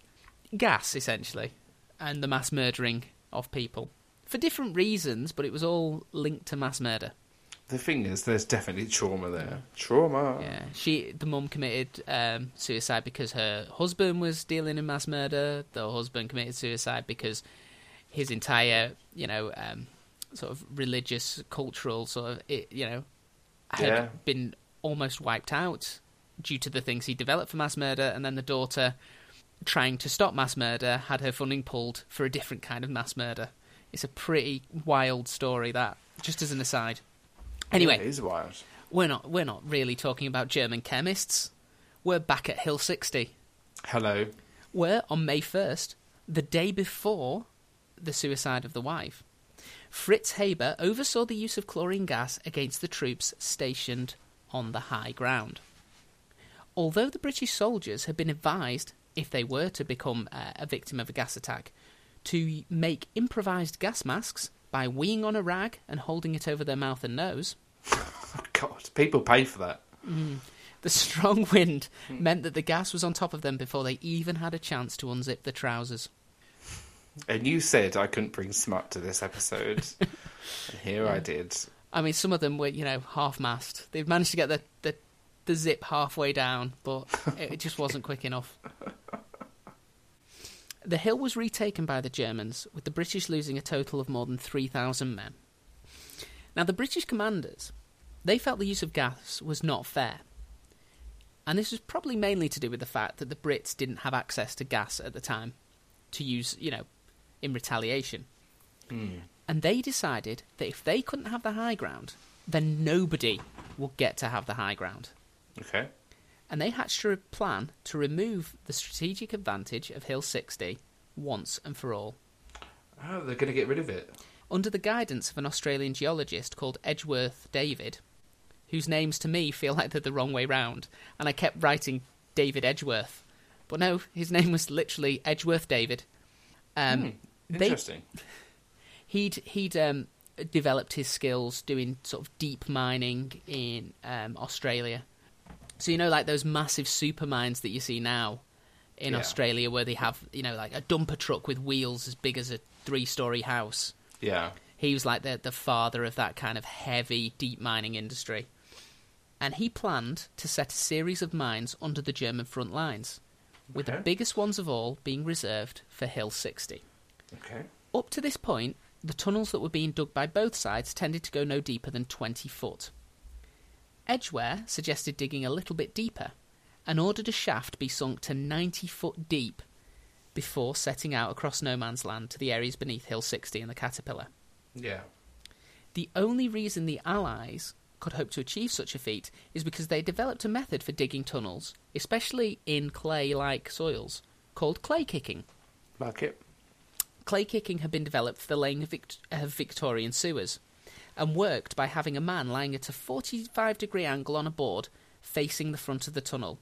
gas, essentially, and the mass murdering of people. For different reasons, but it was all linked to mass murder. The thing is, there's definitely trauma there. Trauma. Yeah, she, the mum committed um, suicide because her husband was dealing in mass murder. The husband committed suicide because his entire, you know, um, sort of religious, cultural sort of, it, you know, had yeah. been almost wiped out due to the things he developed for mass murder. And then the daughter, trying to stop mass murder, had her funding pulled for a different kind of mass murder. It's a pretty wild story, that, just as an aside. Anyway, yeah, it is wild. we're not we're not really talking about German chemists. We're back at Hill sixty. Hello. Where on May first, the day before the suicide of the wife, Fritz Haber oversaw the use of chlorine gas against the troops stationed on the high ground. Although the British soldiers had been advised, if they were to become uh, a victim of a gas attack, to make improvised gas masks by weeing on a rag and holding it over their mouth and nose. Oh God, people pay for that. Mm. The strong wind meant that the gas was on top of them before they even had a chance to unzip their trousers. And you said I couldn't bring smut to this episode. And here yeah. I did. I mean, some of them were, you know, half-mast. They'd managed to get the, the, the zip halfway down, but it just wasn't quick enough. The hill was retaken by the Germans, with the British losing a total of more than three thousand men. Now, the British commanders, they felt the use of gas was not fair. And this was probably mainly to do with the fact that the Brits didn't have access to gas at the time to use, you know, in retaliation. Mm. And they decided that if they couldn't have the high ground, then nobody would get to have the high ground. Okay. And they hatched a plan to remove the strategic advantage of Hill sixty once and for all. Oh, they're going to get rid of it. Under the guidance of an Australian geologist called Edgeworth David, whose names to me feel like they're the wrong way round, and I kept writing David Edgeworth. But no, his name was literally Edgeworth David. Um, hmm, interesting. They, he'd he'd um, developed his skills doing sort of deep mining in um, Australia. So, you know, like those massive super mines that you see now in yeah. Australia where they have, you know, like a dumper truck with wheels as big as a three-storey house. Yeah. He was like the, the father of that kind of heavy deep mining industry. And he planned to set a series of mines under the German front lines, with okay. the biggest ones of all being reserved for Hill sixty. Okay. Up to this point, the tunnels that were being dug by both sides tended to go no deeper than twenty foot. Edgeware suggested digging a little bit deeper and ordered a shaft be sunk to ninety foot deep before setting out across no man's land to the areas beneath Hill sixty and the Caterpillar. Yeah. The only reason the Allies could hope to achieve such a feat is because they developed a method for digging tunnels, especially in clay-like soils, called clay kicking. Like it. Clay kicking had been developed for the laying of Vict- uh, Victorian sewers, and worked by having a man lying at a forty-five degree angle on a board facing the front of the tunnel.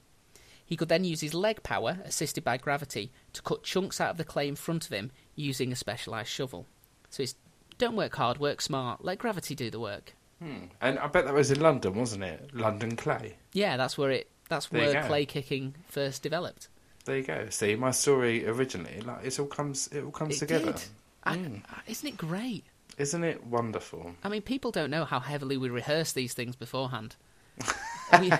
He could then use his leg power, assisted by gravity, to cut chunks out of the clay in front of him using a specialised shovel. So it's don't work hard, work smart, let gravity do the work. Hmm. And I bet that was in London, wasn't it? London clay. Yeah, that's where it. That's there where clay kicking first developed. There you go. See, my story originally, like it all comes, it all comes it together. Did. I, mm. Isn't it great? Isn't it wonderful? I mean, people don't know how heavily we rehearse these things beforehand. we,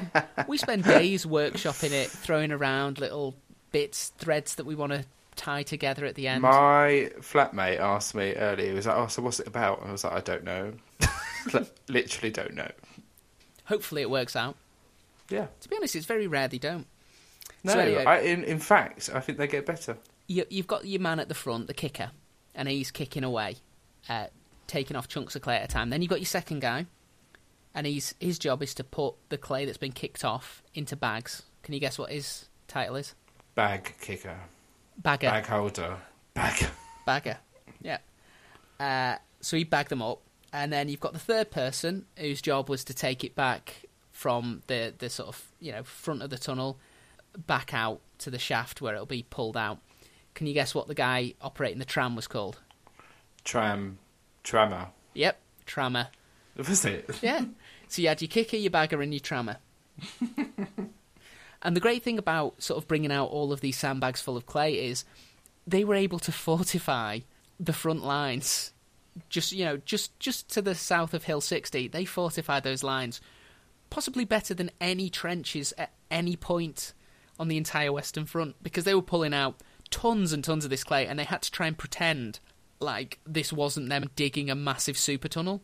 we spend days workshopping it, throwing around little bits, threads that we want to tie together at the end. My flatmate asked me earlier, he was like, oh, so what's it about? And I was like, I don't know. Like, literally don't know. Hopefully it works out. Yeah. To be honest, it's very rare they don't. No, so anyway, I, in, in fact, I think they get better. You, you've got your man at the front, the kicker, and he's kicking away, uh, taking off chunks of clay at a time. Then you've got your second guy, and he's, his job is to put the clay that's been kicked off into bags. Can you guess what his title is? Bag kicker. Bagger. Bag holder. Bagger. Bagger, yeah. Uh, so he bagged them up, and then you've got the third person whose job was to take it back from the, the sort of, you know, front of the tunnel back out to the shaft where it'll be pulled out. Can you guess what the guy operating the tram was called? Tram. Trammer. Yep, trammer. Was it? Yeah. So you had your kicker, your bagger and your trammer. And the great thing about sort of bringing out all of these sandbags full of clay is they were able to fortify the front lines. Just, you know, just, just to the south of Hill sixty, they fortified those lines possibly better than any trenches at any point on the entire Western Front, because they were pulling out tons and tons of this clay, and they had to try and pretend like this wasn't them digging a massive super tunnel.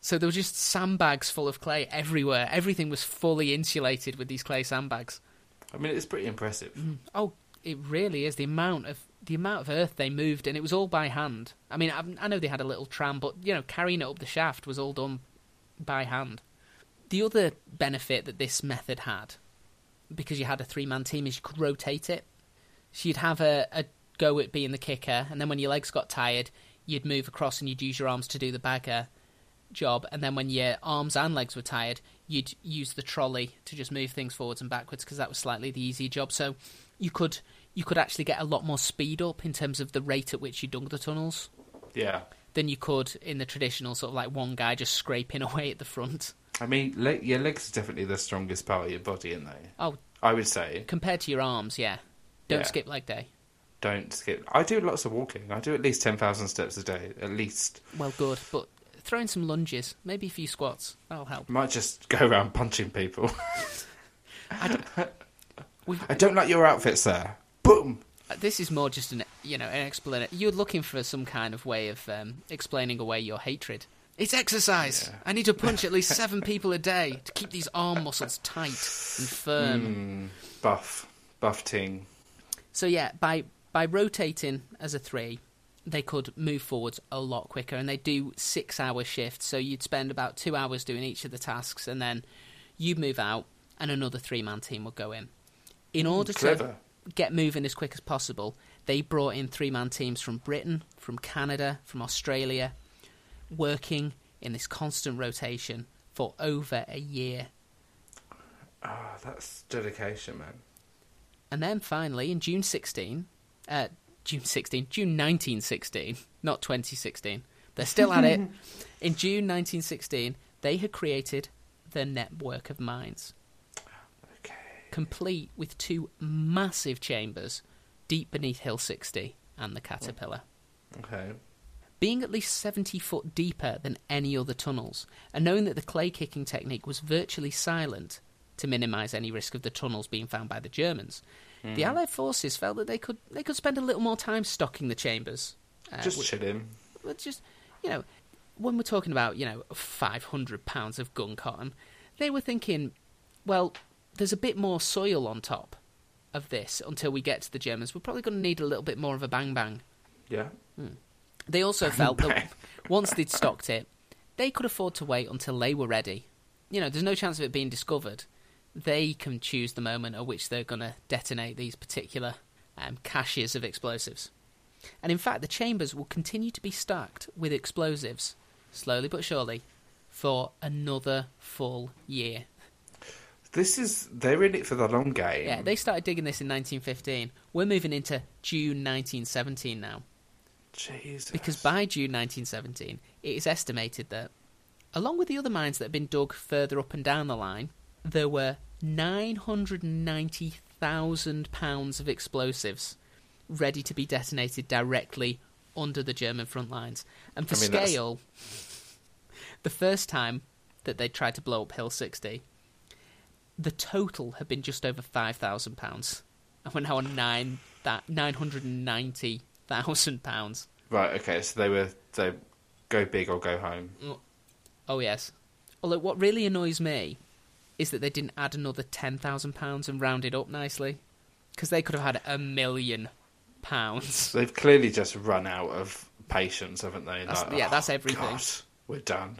So there were just sandbags full of clay everywhere. Everything was fully insulated with these clay sandbags. I mean, it's pretty impressive. Mm. Oh, it really is. The amount of the amount of earth they moved, and it was all by hand. I mean, I, I know they had a little tram, but, you know, carrying it up the shaft was all done by hand. The other benefit that this method had, because you had a three-man team, is you could rotate it. So you'd have a, a go at being the kicker, and then when your legs got tired, you'd move across and you'd use your arms to do the bagger job, and then when your arms and legs were tired, you'd use the trolley to just move things forwards and backwards, because that was slightly the easier job. So you could you could actually get a lot more speed up in terms of the rate at which you dug the tunnels. Yeah. Than you could in the traditional sort of like one guy just scraping away at the front. I mean, le- your legs are definitely the strongest part of your body, aren't they? Oh, I would say compared to your arms, yeah. Don't yeah. skip leg day. Don't skip. I do lots of walking. I do at least ten thousand steps a day, at least. Well, good, but. Throw in some lunges, maybe a few squats. That'll help. Might just go around punching people. I, don't, we, I don't like your outfits there. Boom! This is more just an, you know, an explanation. You're looking for some kind of way of um, explaining away your hatred. It's exercise. Yeah. I need to punch at least seven people a day to keep these arm muscles tight and firm. Mm, buff. Buff ting. So yeah, by by rotating as a three, they could move forwards a lot quicker, and they do six-hour shifts, so you'd spend about two hours doing each of the tasks, and then you'd move out, and another three-man team would go in. In order Clever. to get moving as quick as possible, they brought in three-man teams from Britain, from Canada, from Australia, working in this constant rotation for over a year. Ah, oh, that's dedication, man. And then finally, in June sixteenth... Uh, June sixteenth, June nineteen sixteen, not twenty sixteen. They're still at it. In June nineteen sixteen, they had created the network of mines. Okay. Complete with two massive chambers deep beneath Hill sixty and the Caterpillar. Okay. Being at least seventy foot deeper than any other tunnels, and knowing that the clay kicking technique was virtually silent to minimise any risk of the tunnels being found by the Germans, the Allied forces felt that they could they could spend a little more time stocking the chambers. Uh, just which, chilling. Just, you know, when we're talking about, you know, five hundred pounds of gun cotton, they were thinking, well, there's a bit more soil on top of this until we get to the Germans. We're probably going to need a little bit more of a bang-bang. Yeah. Mm. They also bang, felt bang. that once they'd stocked it, they could afford to wait until they were ready. You know, there's no chance of it being discovered. They can choose the moment at which they're going to detonate these particular um, caches of explosives. And in fact, the chambers will continue to be stacked with explosives slowly but surely, for another full year. This is... They're in it for the long game. Yeah, they started digging this in nineteen fifteen. We're moving into June nineteen seventeen now. Jesus. Because by June nineteen seventeen, it is estimated that, along with the other mines that had been dug further up and down the line, there were nine hundred ninety thousand pounds of explosives ready to be detonated directly under the German front lines. And for I mean, scale, that's... the first time that they tried to blow up Hill sixty... the total had been just over five thousand pounds. I went now on nine that nine hundred and ninety thousand pounds. Right. Okay. So they were they go big or go home. Oh yes. Although what really annoys me is that they didn't add another ten thousand pounds and round it up nicely, because they could have had a million pounds. They've clearly just run out of patience, haven't they? That's, like, yeah, oh, that's everything. God, we're done.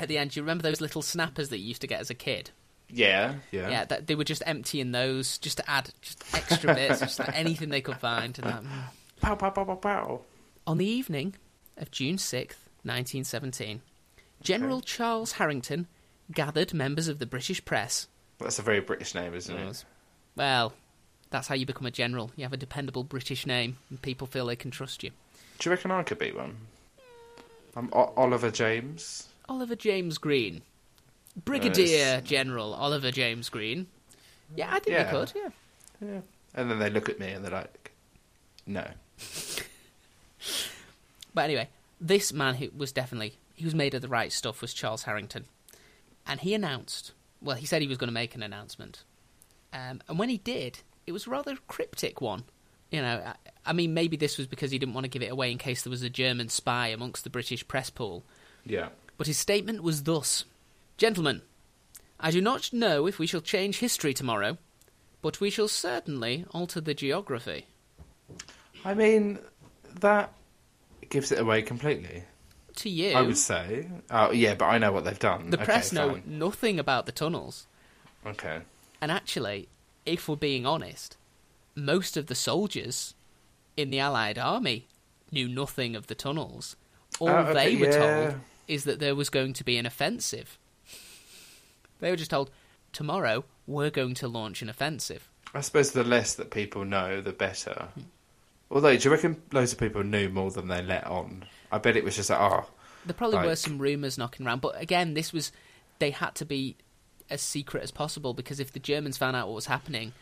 At the end, do you remember those little snappers that you used to get as a kid? Yeah, yeah. Yeah, that, they were just emptying those just to add just extra bits, just like anything they could find. And that. Pow, pow, pow, pow, pow. On the evening of June sixth, nineteen seventeen, General okay. Charles Harrington gathered members of the British press. Well, that's a very British name, isn't it? it? Well, that's how you become a general. You have a dependable British name, and people feel they can trust you. Do you reckon I could be one? I'm o- Oliver James. Oliver James Green. Brigadier uh, General Oliver James Green. Yeah, I think yeah. they could, yeah. yeah. And then they look at me and they're like, no. But anyway, this man who was definitely, he was made of the right stuff, was Charles Harrington. And he announced, well, he said he was going to make an announcement. Um, and when he did, it was a rather cryptic one. You know, I, I mean, maybe this was because he didn't want to give it away in case there was a German spy amongst the British press pool. Yeah. But his statement was thus... Gentlemen, I do not know if we shall change history tomorrow, but we shall certainly alter the geography. I mean, that gives it away completely. To you? I would say. Oh, yeah, but I know what they've done. The okay, press know fine. nothing about the tunnels. Okay. And actually, if we're being honest, most of the soldiers in the Allied army knew nothing of the tunnels. All oh, okay, they were yeah. told is that there was going to be an offensive. They were just told, tomorrow, we're going to launch an offensive. I suppose the less that people know, the better. Mm. Although, do you reckon loads of people knew more than they let on? I bet it was just like, ah. Oh, there probably like... were some rumours knocking around. But again, this was, they had to be as secret as possible, because if the Germans found out what was happening,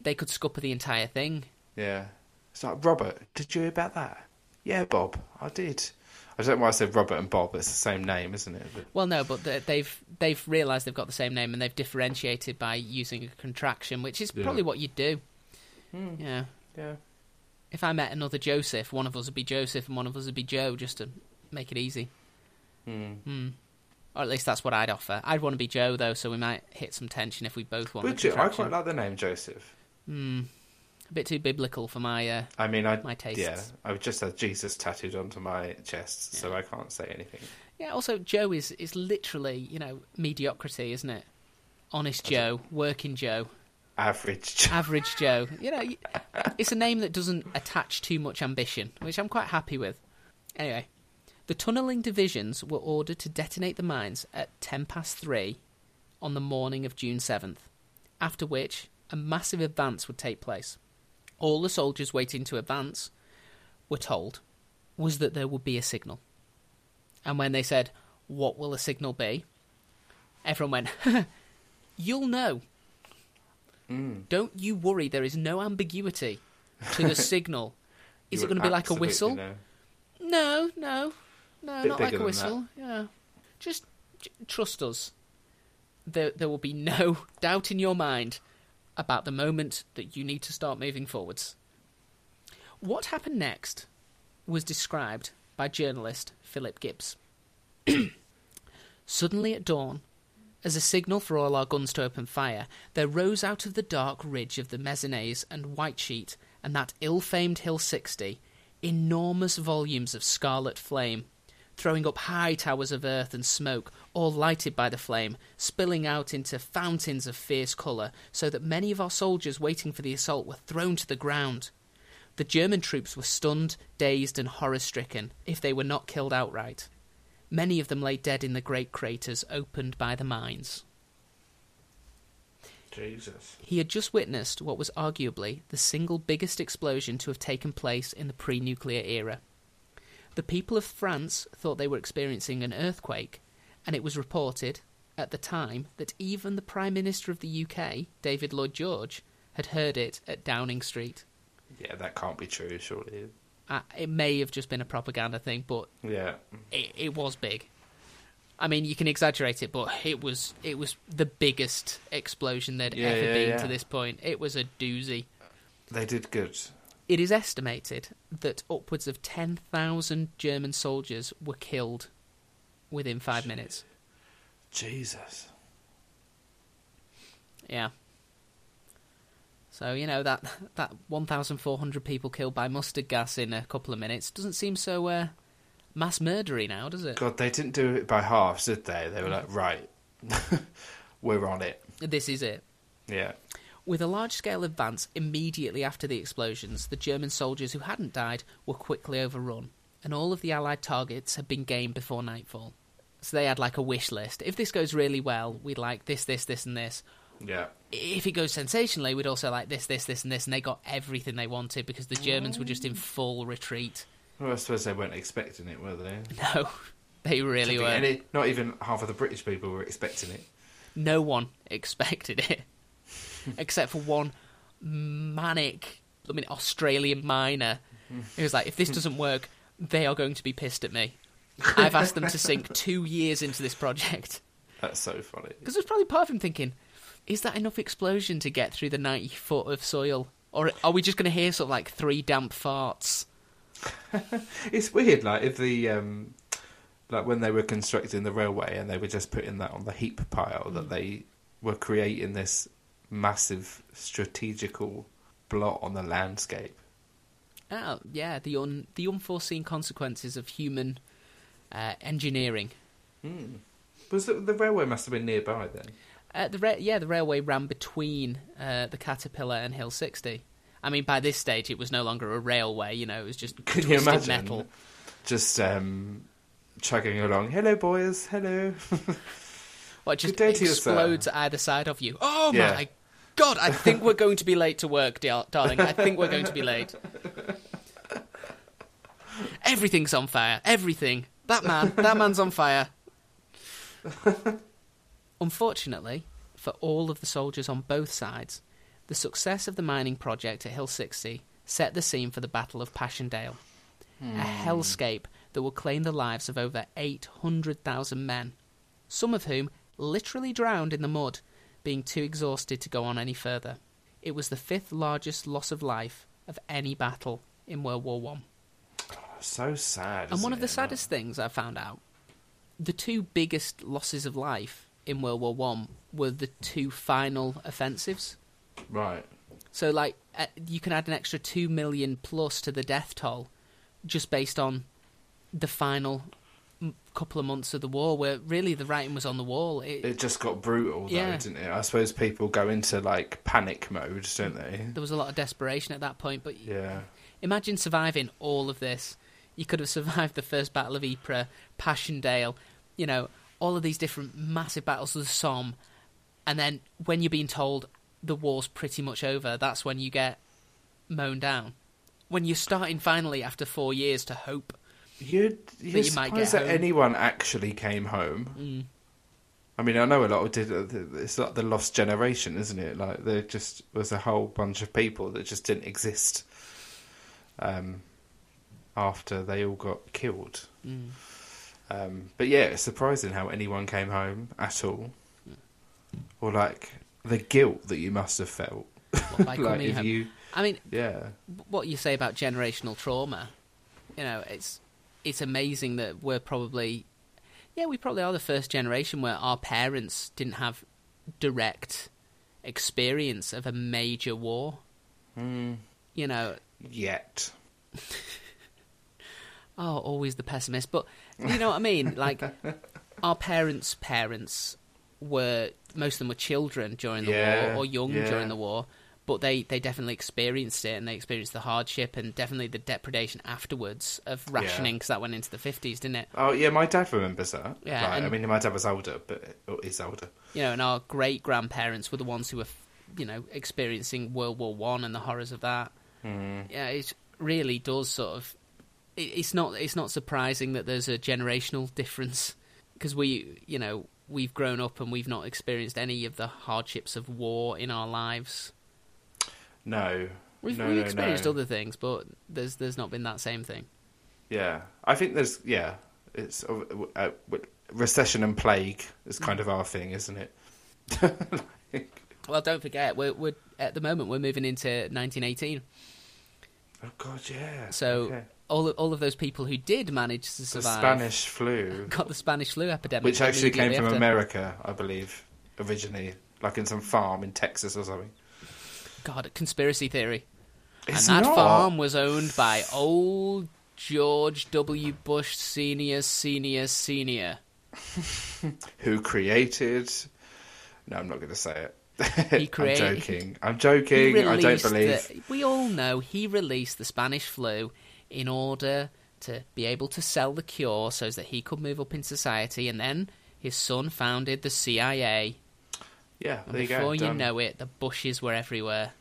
they could scupper the entire thing. Yeah. It's like, Robert, did you hear about that? Yeah, Bob, I did. I don't know why I said Robert and Bob. It's the same name, isn't it? But... Well, no, but they've they've realised they've got the same name, and they've differentiated by using a contraction, which is probably yeah. what you'd do. Mm. Yeah, yeah. If I met another Joseph, one of us would be Joseph, and one of us would be Joe, just to make it easy. Mm. Mm. Or at least that's what I'd offer. I'd want to be Joe though, so we might hit some tension if we both want. Would you? I quite like the name Joseph. Hmm. A bit too biblical for my uh, I mean, I, my tastes. Yeah, I've just had Jesus tattooed onto my chest, yeah. so I can't say anything. Yeah, also, Joe is, is literally, you know, mediocrity, isn't it? Honest Joe, working Joe. Average Joe. Average Joe. You know, it's a name that doesn't attach too much ambition, which I'm quite happy with. Anyway, the tunnelling divisions were ordered to detonate the mines at ten past three on the morning of June seventh, after which a massive advance would take place. All the soldiers waiting to advance were told was that there would be a signal. And when they said, what will the signal be? Everyone went, you'll know. Mm. Don't you worry, there is no ambiguity to the signal. Is it going to be like a whistle? Know. No, no, no, not like a whistle. Yeah, Just j- trust us. There, there will be no doubt in your mind about the moment that you need to start moving forwards. What happened next was described by journalist Philip Gibbs. Suddenly at dawn, as a signal for all our guns to open fire, there rose out of the dark ridge of the Mezenais and White Sheet and that ill-famed Hill sixty enormous volumes of scarlet flame, throwing up high towers of earth and smoke, all lighted by the flame, spilling out into fountains of fierce colour, so that many of our soldiers waiting for the assault were thrown to the ground. The German troops were stunned, dazed and horror-stricken, if they were not killed outright. Many of them lay dead in the great craters opened by the mines. Jesus. He had just witnessed what was arguably the single biggest explosion to have taken place in the pre-nuclear era. The people of France thought they were experiencing an earthquake, and it was reported, at the time, that even the Prime Minister of the U K, David Lloyd George, had heard it at Downing Street. Yeah, that can't be true, surely. Uh, it may have just been a propaganda thing, but yeah, it, it was big. I mean, you can exaggerate it, but it was it was the biggest explosion there'd yeah, ever yeah, been yeah. to this point. It was a doozy. They did good. It is estimated that upwards of ten thousand German soldiers were killed within five Jeez. minutes. Jesus. Yeah. So, you know, that that one thousand four hundred people killed by mustard gas in a couple of minutes doesn't seem so... Uh, mass murdery now, does it? God, they didn't do it by halves, did they? They were like, right, we're on it. This is it. Yeah. With a large-scale advance immediately after the explosions, the German soldiers who hadn't died were quickly overrun, and all of the Allied targets had been gained before nightfall. So they had, like, a wish list. If this goes really well, we'd like this, this, this, and this. Yeah. If it goes sensationally, we'd also like this, this, this, and this, and they got everything they wanted because the Germans were just in full retreat. Well, I suppose they weren't expecting it, were they? No, they really weren't. Any, not even half of the British people were expecting it. No one expected it, except for one manic, I mean, Australian miner. It was like, if this doesn't work, they are going to be pissed at me. I've asked them to sink two years into this project. That's so funny. Because there's probably part of him thinking, is that enough explosion to get through the ninety foot of soil? Or are we just going to hear sort of like three damp farts? It's weird, like if the um, like when they were constructing the railway and they were just putting that on the heap pile, mm. that they were creating this massive strategical blot on the landscape. Oh yeah, the un the unforeseen consequences of human uh, engineering. Mm. Was the, the railway must have been nearby then? Uh, the ra yeah, the railway ran between uh, the Caterpillar and Hill sixty. I mean, by this stage, it was no longer a railway, you know, it was just Can twisted you imagine? metal. Just um, chugging along. Hello, boys. Hello. Well, it just Good day explodes to you, sir. Either side of you. Oh, yeah. My God. I think we're going to be late to work, dear, darling. I think we're going to be late. Everything's on fire. Everything. That man. That man's on fire. Unfortunately, for all of the soldiers on both sides, the success of the mining project at Hill sixty set the scene for the Battle of Passchendaele, mm. a hellscape that will claim the lives of over eight hundred thousand men, some of whom literally drowned in the mud, being too exhausted to go on any further. It was the fifth largest loss of life of any battle in World War One. Oh, so sad. And one of the saddest things I found out, the two biggest losses of life in World War One were the two final offensives. Right. So, like, uh, you can add an extra two million plus to the death toll just based on the final m couple of months of the war, where really the writing was on the wall. It, it just got brutal, though, yeah. didn't it? I suppose people go into, like, panic mode, don't they? There was a lot of desperation at that point, but yeah. Imagine surviving all of this. You could have survived the First Battle of Ypres, Passchendaele, you know, all of these different massive battles of the Somme, and then when you're being told the war's pretty much over, that's when you get mown down. When you're starting finally after four years to hope you'd, you'd that you might get that home. Anyone actually came home. Mm. I mean, I know a lot of did. It's like the lost generation, isn't it? Like there just was a whole bunch of people that just didn't exist um, after they all got killed. Mm. Um, but yeah, it's surprising how anyone came home at all, mm. or like. The guilt that you must have felt. Well, by like if you, I mean, yeah. What you say about generational trauma, you know, it's it's amazing that we're probably, yeah, we probably are the first generation where our parents didn't have direct experience of a major war. Mm. You know. Yet. Oh, always the pessimist. But, you know what I mean? Like, our parents' parents were... most of them were children during the yeah, war or young yeah. during the war, but they, they definitely experienced it, and they experienced the hardship and definitely the depredation afterwards of rationing, because yeah. that went into the fifties, didn't it? Oh, yeah, my dad remembers that. Yeah, right. And, I mean, my dad was older, but he's older. You know, and our great-grandparents were the ones who were, you know, experiencing World War One and the horrors of that. Mm. Yeah, it really does sort of... It, it's not it's not surprising that there's a generational difference, because we, you know, we've grown up and we've not experienced any of the hardships of war in our lives. No, we've, no, we've experienced no. other things, but there's there's not been that same thing. Yeah, I think there's yeah, it's uh, uh, recession and plague is kind of our thing, isn't it? Like... Well, don't forget, we're we're at the moment we're moving into nineteen eighteen. Oh God, yeah. So okay. all of, all of those people who did manage to survive the Spanish flu got the Spanish flu epidemic, which actually came from after. America, I believe, originally, like in some farm in Texas or something. God, a conspiracy theory. It's and that not. farm was owned by old George W. Bush Senior, Senior, Senior. Who created... No, I'm not going to say it. He created... I'm joking. I'm joking. I don't believe... The... We all know he released the Spanish flu in order to be able to sell the cure so that he could move up in society, and then his son founded the C I A... Yeah, there you go. Before you know it, the Bushes were everywhere.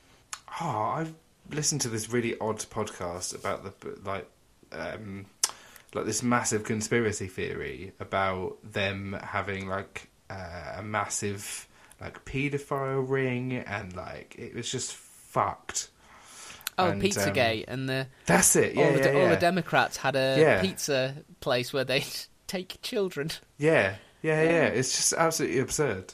Oh, I've listened to this really odd podcast about the like, um, like this massive conspiracy theory about them having like uh, a massive like paedophile ring, and like it was just fucked. Oh, and, Pizzagate, um, and the that's it. Yeah, all, yeah, the, yeah. all the Democrats had a yeah. pizza place where they take children. Yeah, yeah, yeah, yeah. It's just absolutely absurd.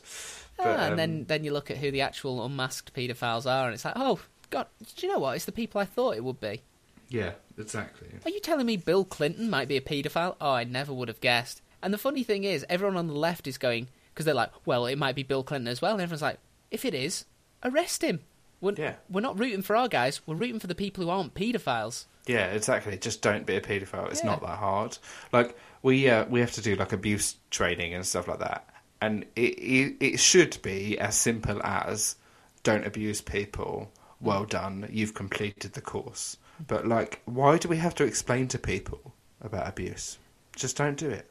But, ah, and um, then, then you look at who the actual unmasked paedophiles are, and it's like, oh, God, do you know what? It's the people I thought it would be. Yeah, exactly. Are you telling me Bill Clinton might be a paedophile? Oh, I never would have guessed. And the funny thing is, everyone on the left is going, because they're like, well, it might be Bill Clinton as well. And everyone's like, if it is, arrest him. We're, yeah. we're not rooting for our guys, we're rooting for the people who aren't paedophiles. Yeah, exactly. Just don't be a paedophile. It's yeah. not that hard. Like, we uh, we have to do, like, abuse training and stuff like that. And it, it it should be as simple as, don't abuse people, well done, you've completed the course. But, like, why do we have to explain to people about abuse? Just don't do it.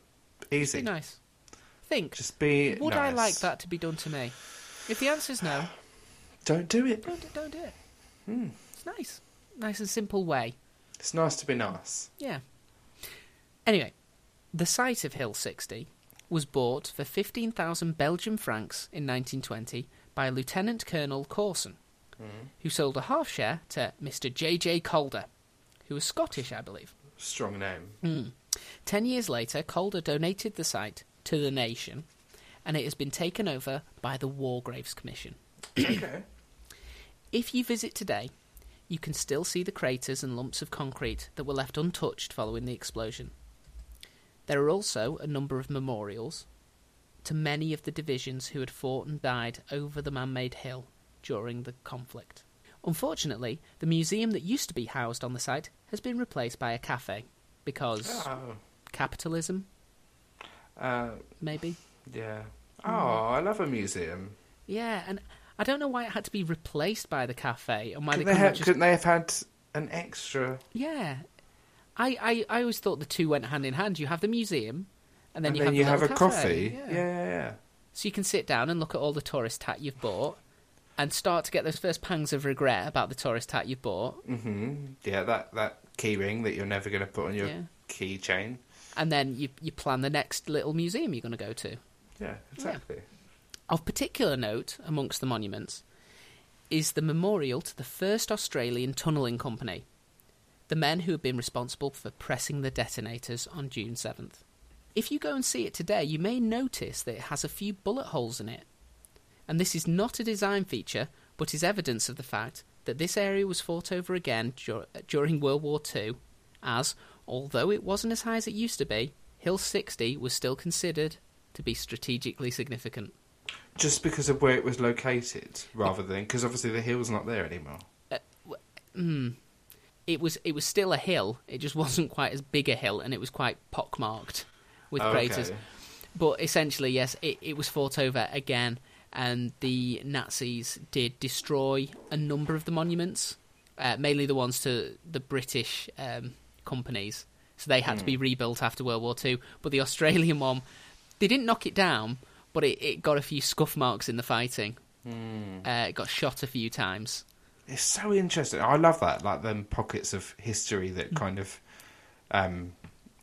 Easy. Just be nice. Think. Just be Would nice. I like that to be done to me? If the answer's no... Don't do it. Don't, don't do it. Hmm. It's nice. Nice and simple way. It's nice to be nice. Yeah. Anyway, the site of Hill sixty... was bought for fifteen thousand Belgian francs in nineteen twenty by Lieutenant Colonel Corson, mm. who sold a half share to Mister J J. Calder, who was Scottish, I believe. Strong name. Mm. Ten years later, Calder donated the site to the nation, and it has been taken over by the War Graves Commission. Okay. If you visit today, you can still see the craters and lumps of concrete that were left untouched following the explosion. There are also a number of memorials to many of the divisions who had fought and died over the man-made hill during the conflict. Unfortunately, the museum that used to be housed on the site has been replaced by a cafe, because oh. capitalism, uh, maybe? Yeah. Oh, I love a museum. Yeah, and I don't know why it had to be replaced by the cafe. And why couldn't, they have, just... couldn't they have had an extra... Yeah, I, I, I always thought the two went hand in hand. You have the museum, and then and you then have, you have a coffee. Yeah. yeah, yeah, yeah. So you can sit down and look at all the tourist hat you've bought, and start to get those first pangs of regret about the tourist hat you've bought. Mm-hmm. Yeah, that that key ring that you're never going to put on your yeah. keychain. And then you you plan the next little museum you're going to go to. Yeah, exactly. Yeah. Of particular note amongst the monuments is the memorial to the first Australian Tunnelling Company. The men who had been responsible for pressing the detonators on June seventh. If you go and see it today, you may notice that it has a few bullet holes in it. And this is not a design feature, but is evidence of the fact that this area was fought over again dur- during World War Two, as, although it wasn't as high as it used to be, Hill sixty was still considered to be strategically significant. Just because of where it was located, rather than... Because obviously the hill's not there anymore. Uh, hmm... It was it was still a hill. It just wasn't quite as big a hill, and it was quite pockmarked with oh, craters. Okay. But essentially, yes, it, it was fought over again, and the Nazis did destroy a number of the monuments, uh, mainly the ones to the British um, companies. So they had mm. to be rebuilt after World War Two. But the Australian one, they didn't knock it down, but it, it got a few scuff marks in the fighting. Mm. Uh, it got shot a few times. It's so interesting. I love that, like them pockets of history that kind of um,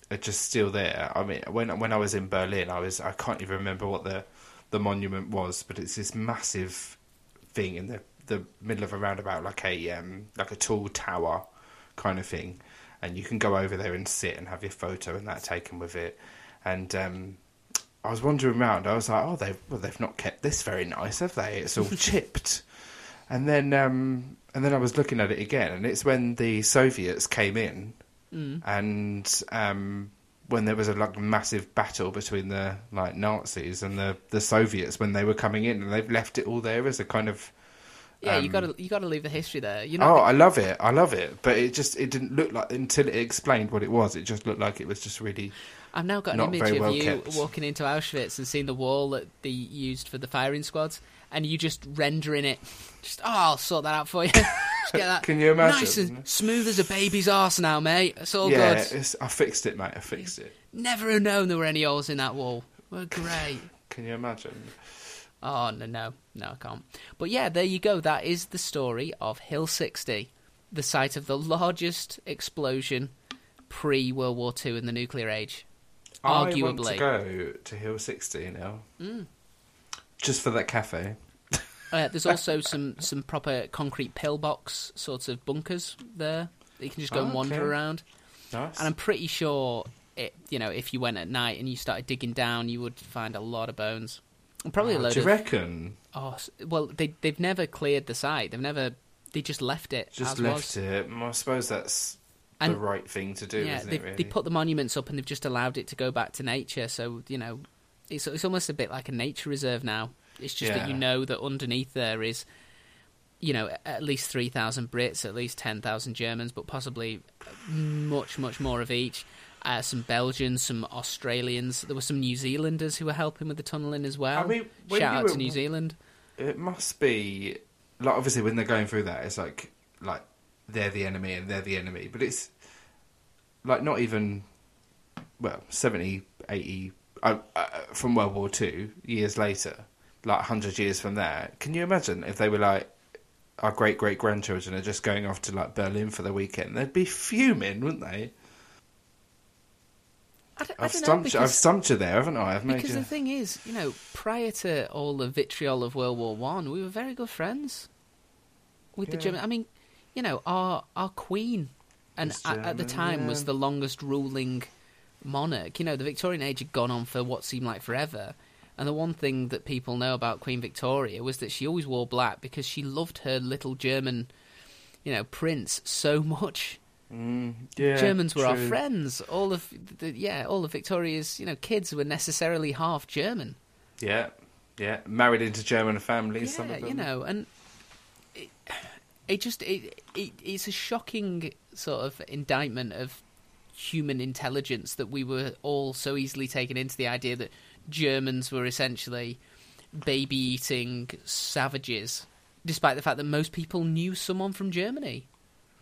are just still there. I mean, when when I was in Berlin, I was I can't even remember what the the monument was, but it's this massive thing in the the middle of a roundabout, like a um, like a tall tower kind of thing, and you can go over there and sit and have your photo and that taken with it. And um, I was wandering around. I was like, oh, they've well, they've not kept this very nice, have they? It's all chipped. And then, um, and then I was looking at it again, and it's when the Soviets came in, mm. and um, when there was a like massive battle between the like Nazis and the, the Soviets when they were coming in, and they've left it all there as a kind of yeah. Um, you gotta you gotta leave the history there. You're not oh, gonna... I love it, I love it, but it just it didn't look like until it explained what it was. It just looked like it was just really. I've now got an image of well you kept. walking into Auschwitz and seeing the wall that they used for the firing squads. And you just rendering it. Just, oh, I'll sort that out for you. Just get that Can you imagine? Nice and smooth as a baby's arse now, mate. It's all yeah, good. Yeah, I fixed it, mate. I fixed it. Never have known there were any holes in that wall. We're great. Can you imagine? Oh, no, no. No, I can't. But yeah, there you go. That is the story of Hill sixty, the site of the largest explosion pre-World War Two in the nuclear age. Arguably. I want to go to Hill sixty now. Mm. Just for that cafe. Uh, there's also some, some proper concrete pillbox sorts of bunkers there that you can just go oh, and wander okay. around. Nice. And I'm pretty sure, it, you know, if you went at night and you started digging down, you would find a lot of bones. And probably oh, a load. Do you of, reckon? Oh, well, they they've never cleared the site. They've never. They just left it. Just as left was. it. Well, I suppose that's and, the right thing to do. Yeah, isn't they, it, really? They put the monuments up and they've just allowed it to go back to nature. So you know. It's it's almost a bit like a nature reserve now. It's just yeah. that you know that underneath there is, you know, at least three thousand Brits, at least ten thousand Germans, but possibly much, much more of each. Uh, some Belgians, some Australians. There were some New Zealanders who were helping with the tunnelling as well. I mean, Shout out were, to New Zealand. It must be, like obviously when they're going through that, it's like, like they're the enemy and they're the enemy. But it's like not even, well, seventy, eighty Uh, uh, from World War Two, years later, like one hundred years from there, can you imagine if they were like, our great-great-grandchildren are just going off to like Berlin for the weekend? They'd be fuming, wouldn't they? I don't, I've, I don't stumped know, because, you, I've stumped you there, haven't I? I've made because you... the thing is, you know, prior to all the vitriol of World War One, we were very good friends with yeah. the Germans. I mean, you know, our, our Queen, and at, German, at the time yeah. was the longest ruling... monarch. You know, the Victorian age had gone on for what seemed like forever, and the one thing that people know about Queen Victoria was that she always wore black because she loved her little German, you know, prince so much. Mm, yeah, Germans were true. Our friends. All of the, yeah, all of Victoria's, you know, kids were necessarily half German. Yeah, yeah, married into German families. Yeah, some of them. You know, and it, it just it, it it's a shocking sort of indictment of human intelligence that we were all so easily taken into the idea that Germans were essentially baby-eating savages, despite the fact that most people knew someone from Germany.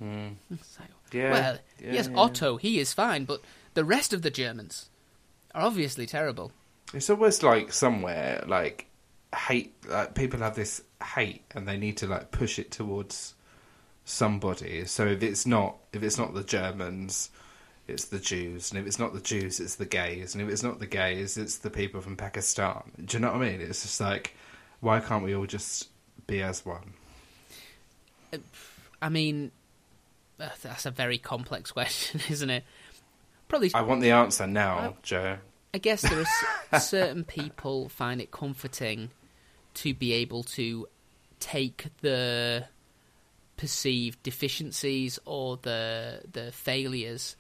Mm. So, yeah, well, yeah, yes, yeah. Otto, he is fine, but the rest of the Germans are obviously terrible. It's almost like somewhere, like, hate, like, people have this hate and they need to, like, push it towards somebody. So if it's not, if it's not the Germans... it's the Jews, and if it's not the Jews, it's the gays, and if it's not the gays, it's the people from Pakistan. Do you know what I mean? It's just like, why can't we all just be as one? I mean, that's a very complex question, isn't it? Probably. I want the answer now, I, Joe. I guess there are certain people find it comforting to be able to take the perceived deficiencies or the the failures.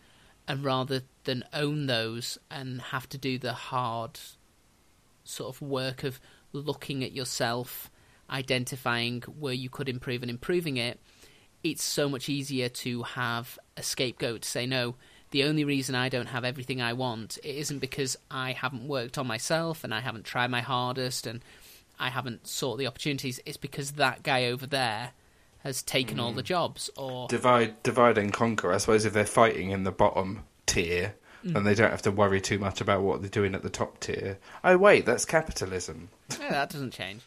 And rather than own those and have to do the hard sort of work of looking at yourself, identifying where you could improve and improving it, it's so much easier to have a scapegoat to say, no, the only reason I don't have everything I want, it isn't because I haven't worked on myself and I haven't tried my hardest and I haven't sought the opportunities, it's because that guy over there has taken mm. all the jobs. Or divide divide and conquer. I suppose if they're fighting in the bottom tier, mm. then they don't have to worry too much about what they're doing at the top tier. Oh, wait, that's capitalism. No, that doesn't change.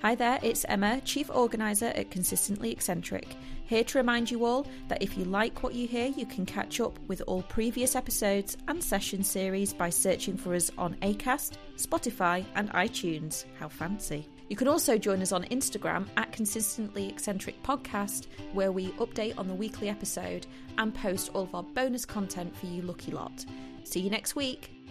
Hi there, it's Emma, Chief Organiser at Consistently Eccentric, here to remind you all that if you like what you hear, you can catch up with all previous episodes and session series by searching for us on Acast, Spotify and iTunes. How fancy. You can also join us on Instagram at Consistently Eccentric Podcast, where we update on the weekly episode and post all of our bonus content for you lucky lot. See you next week.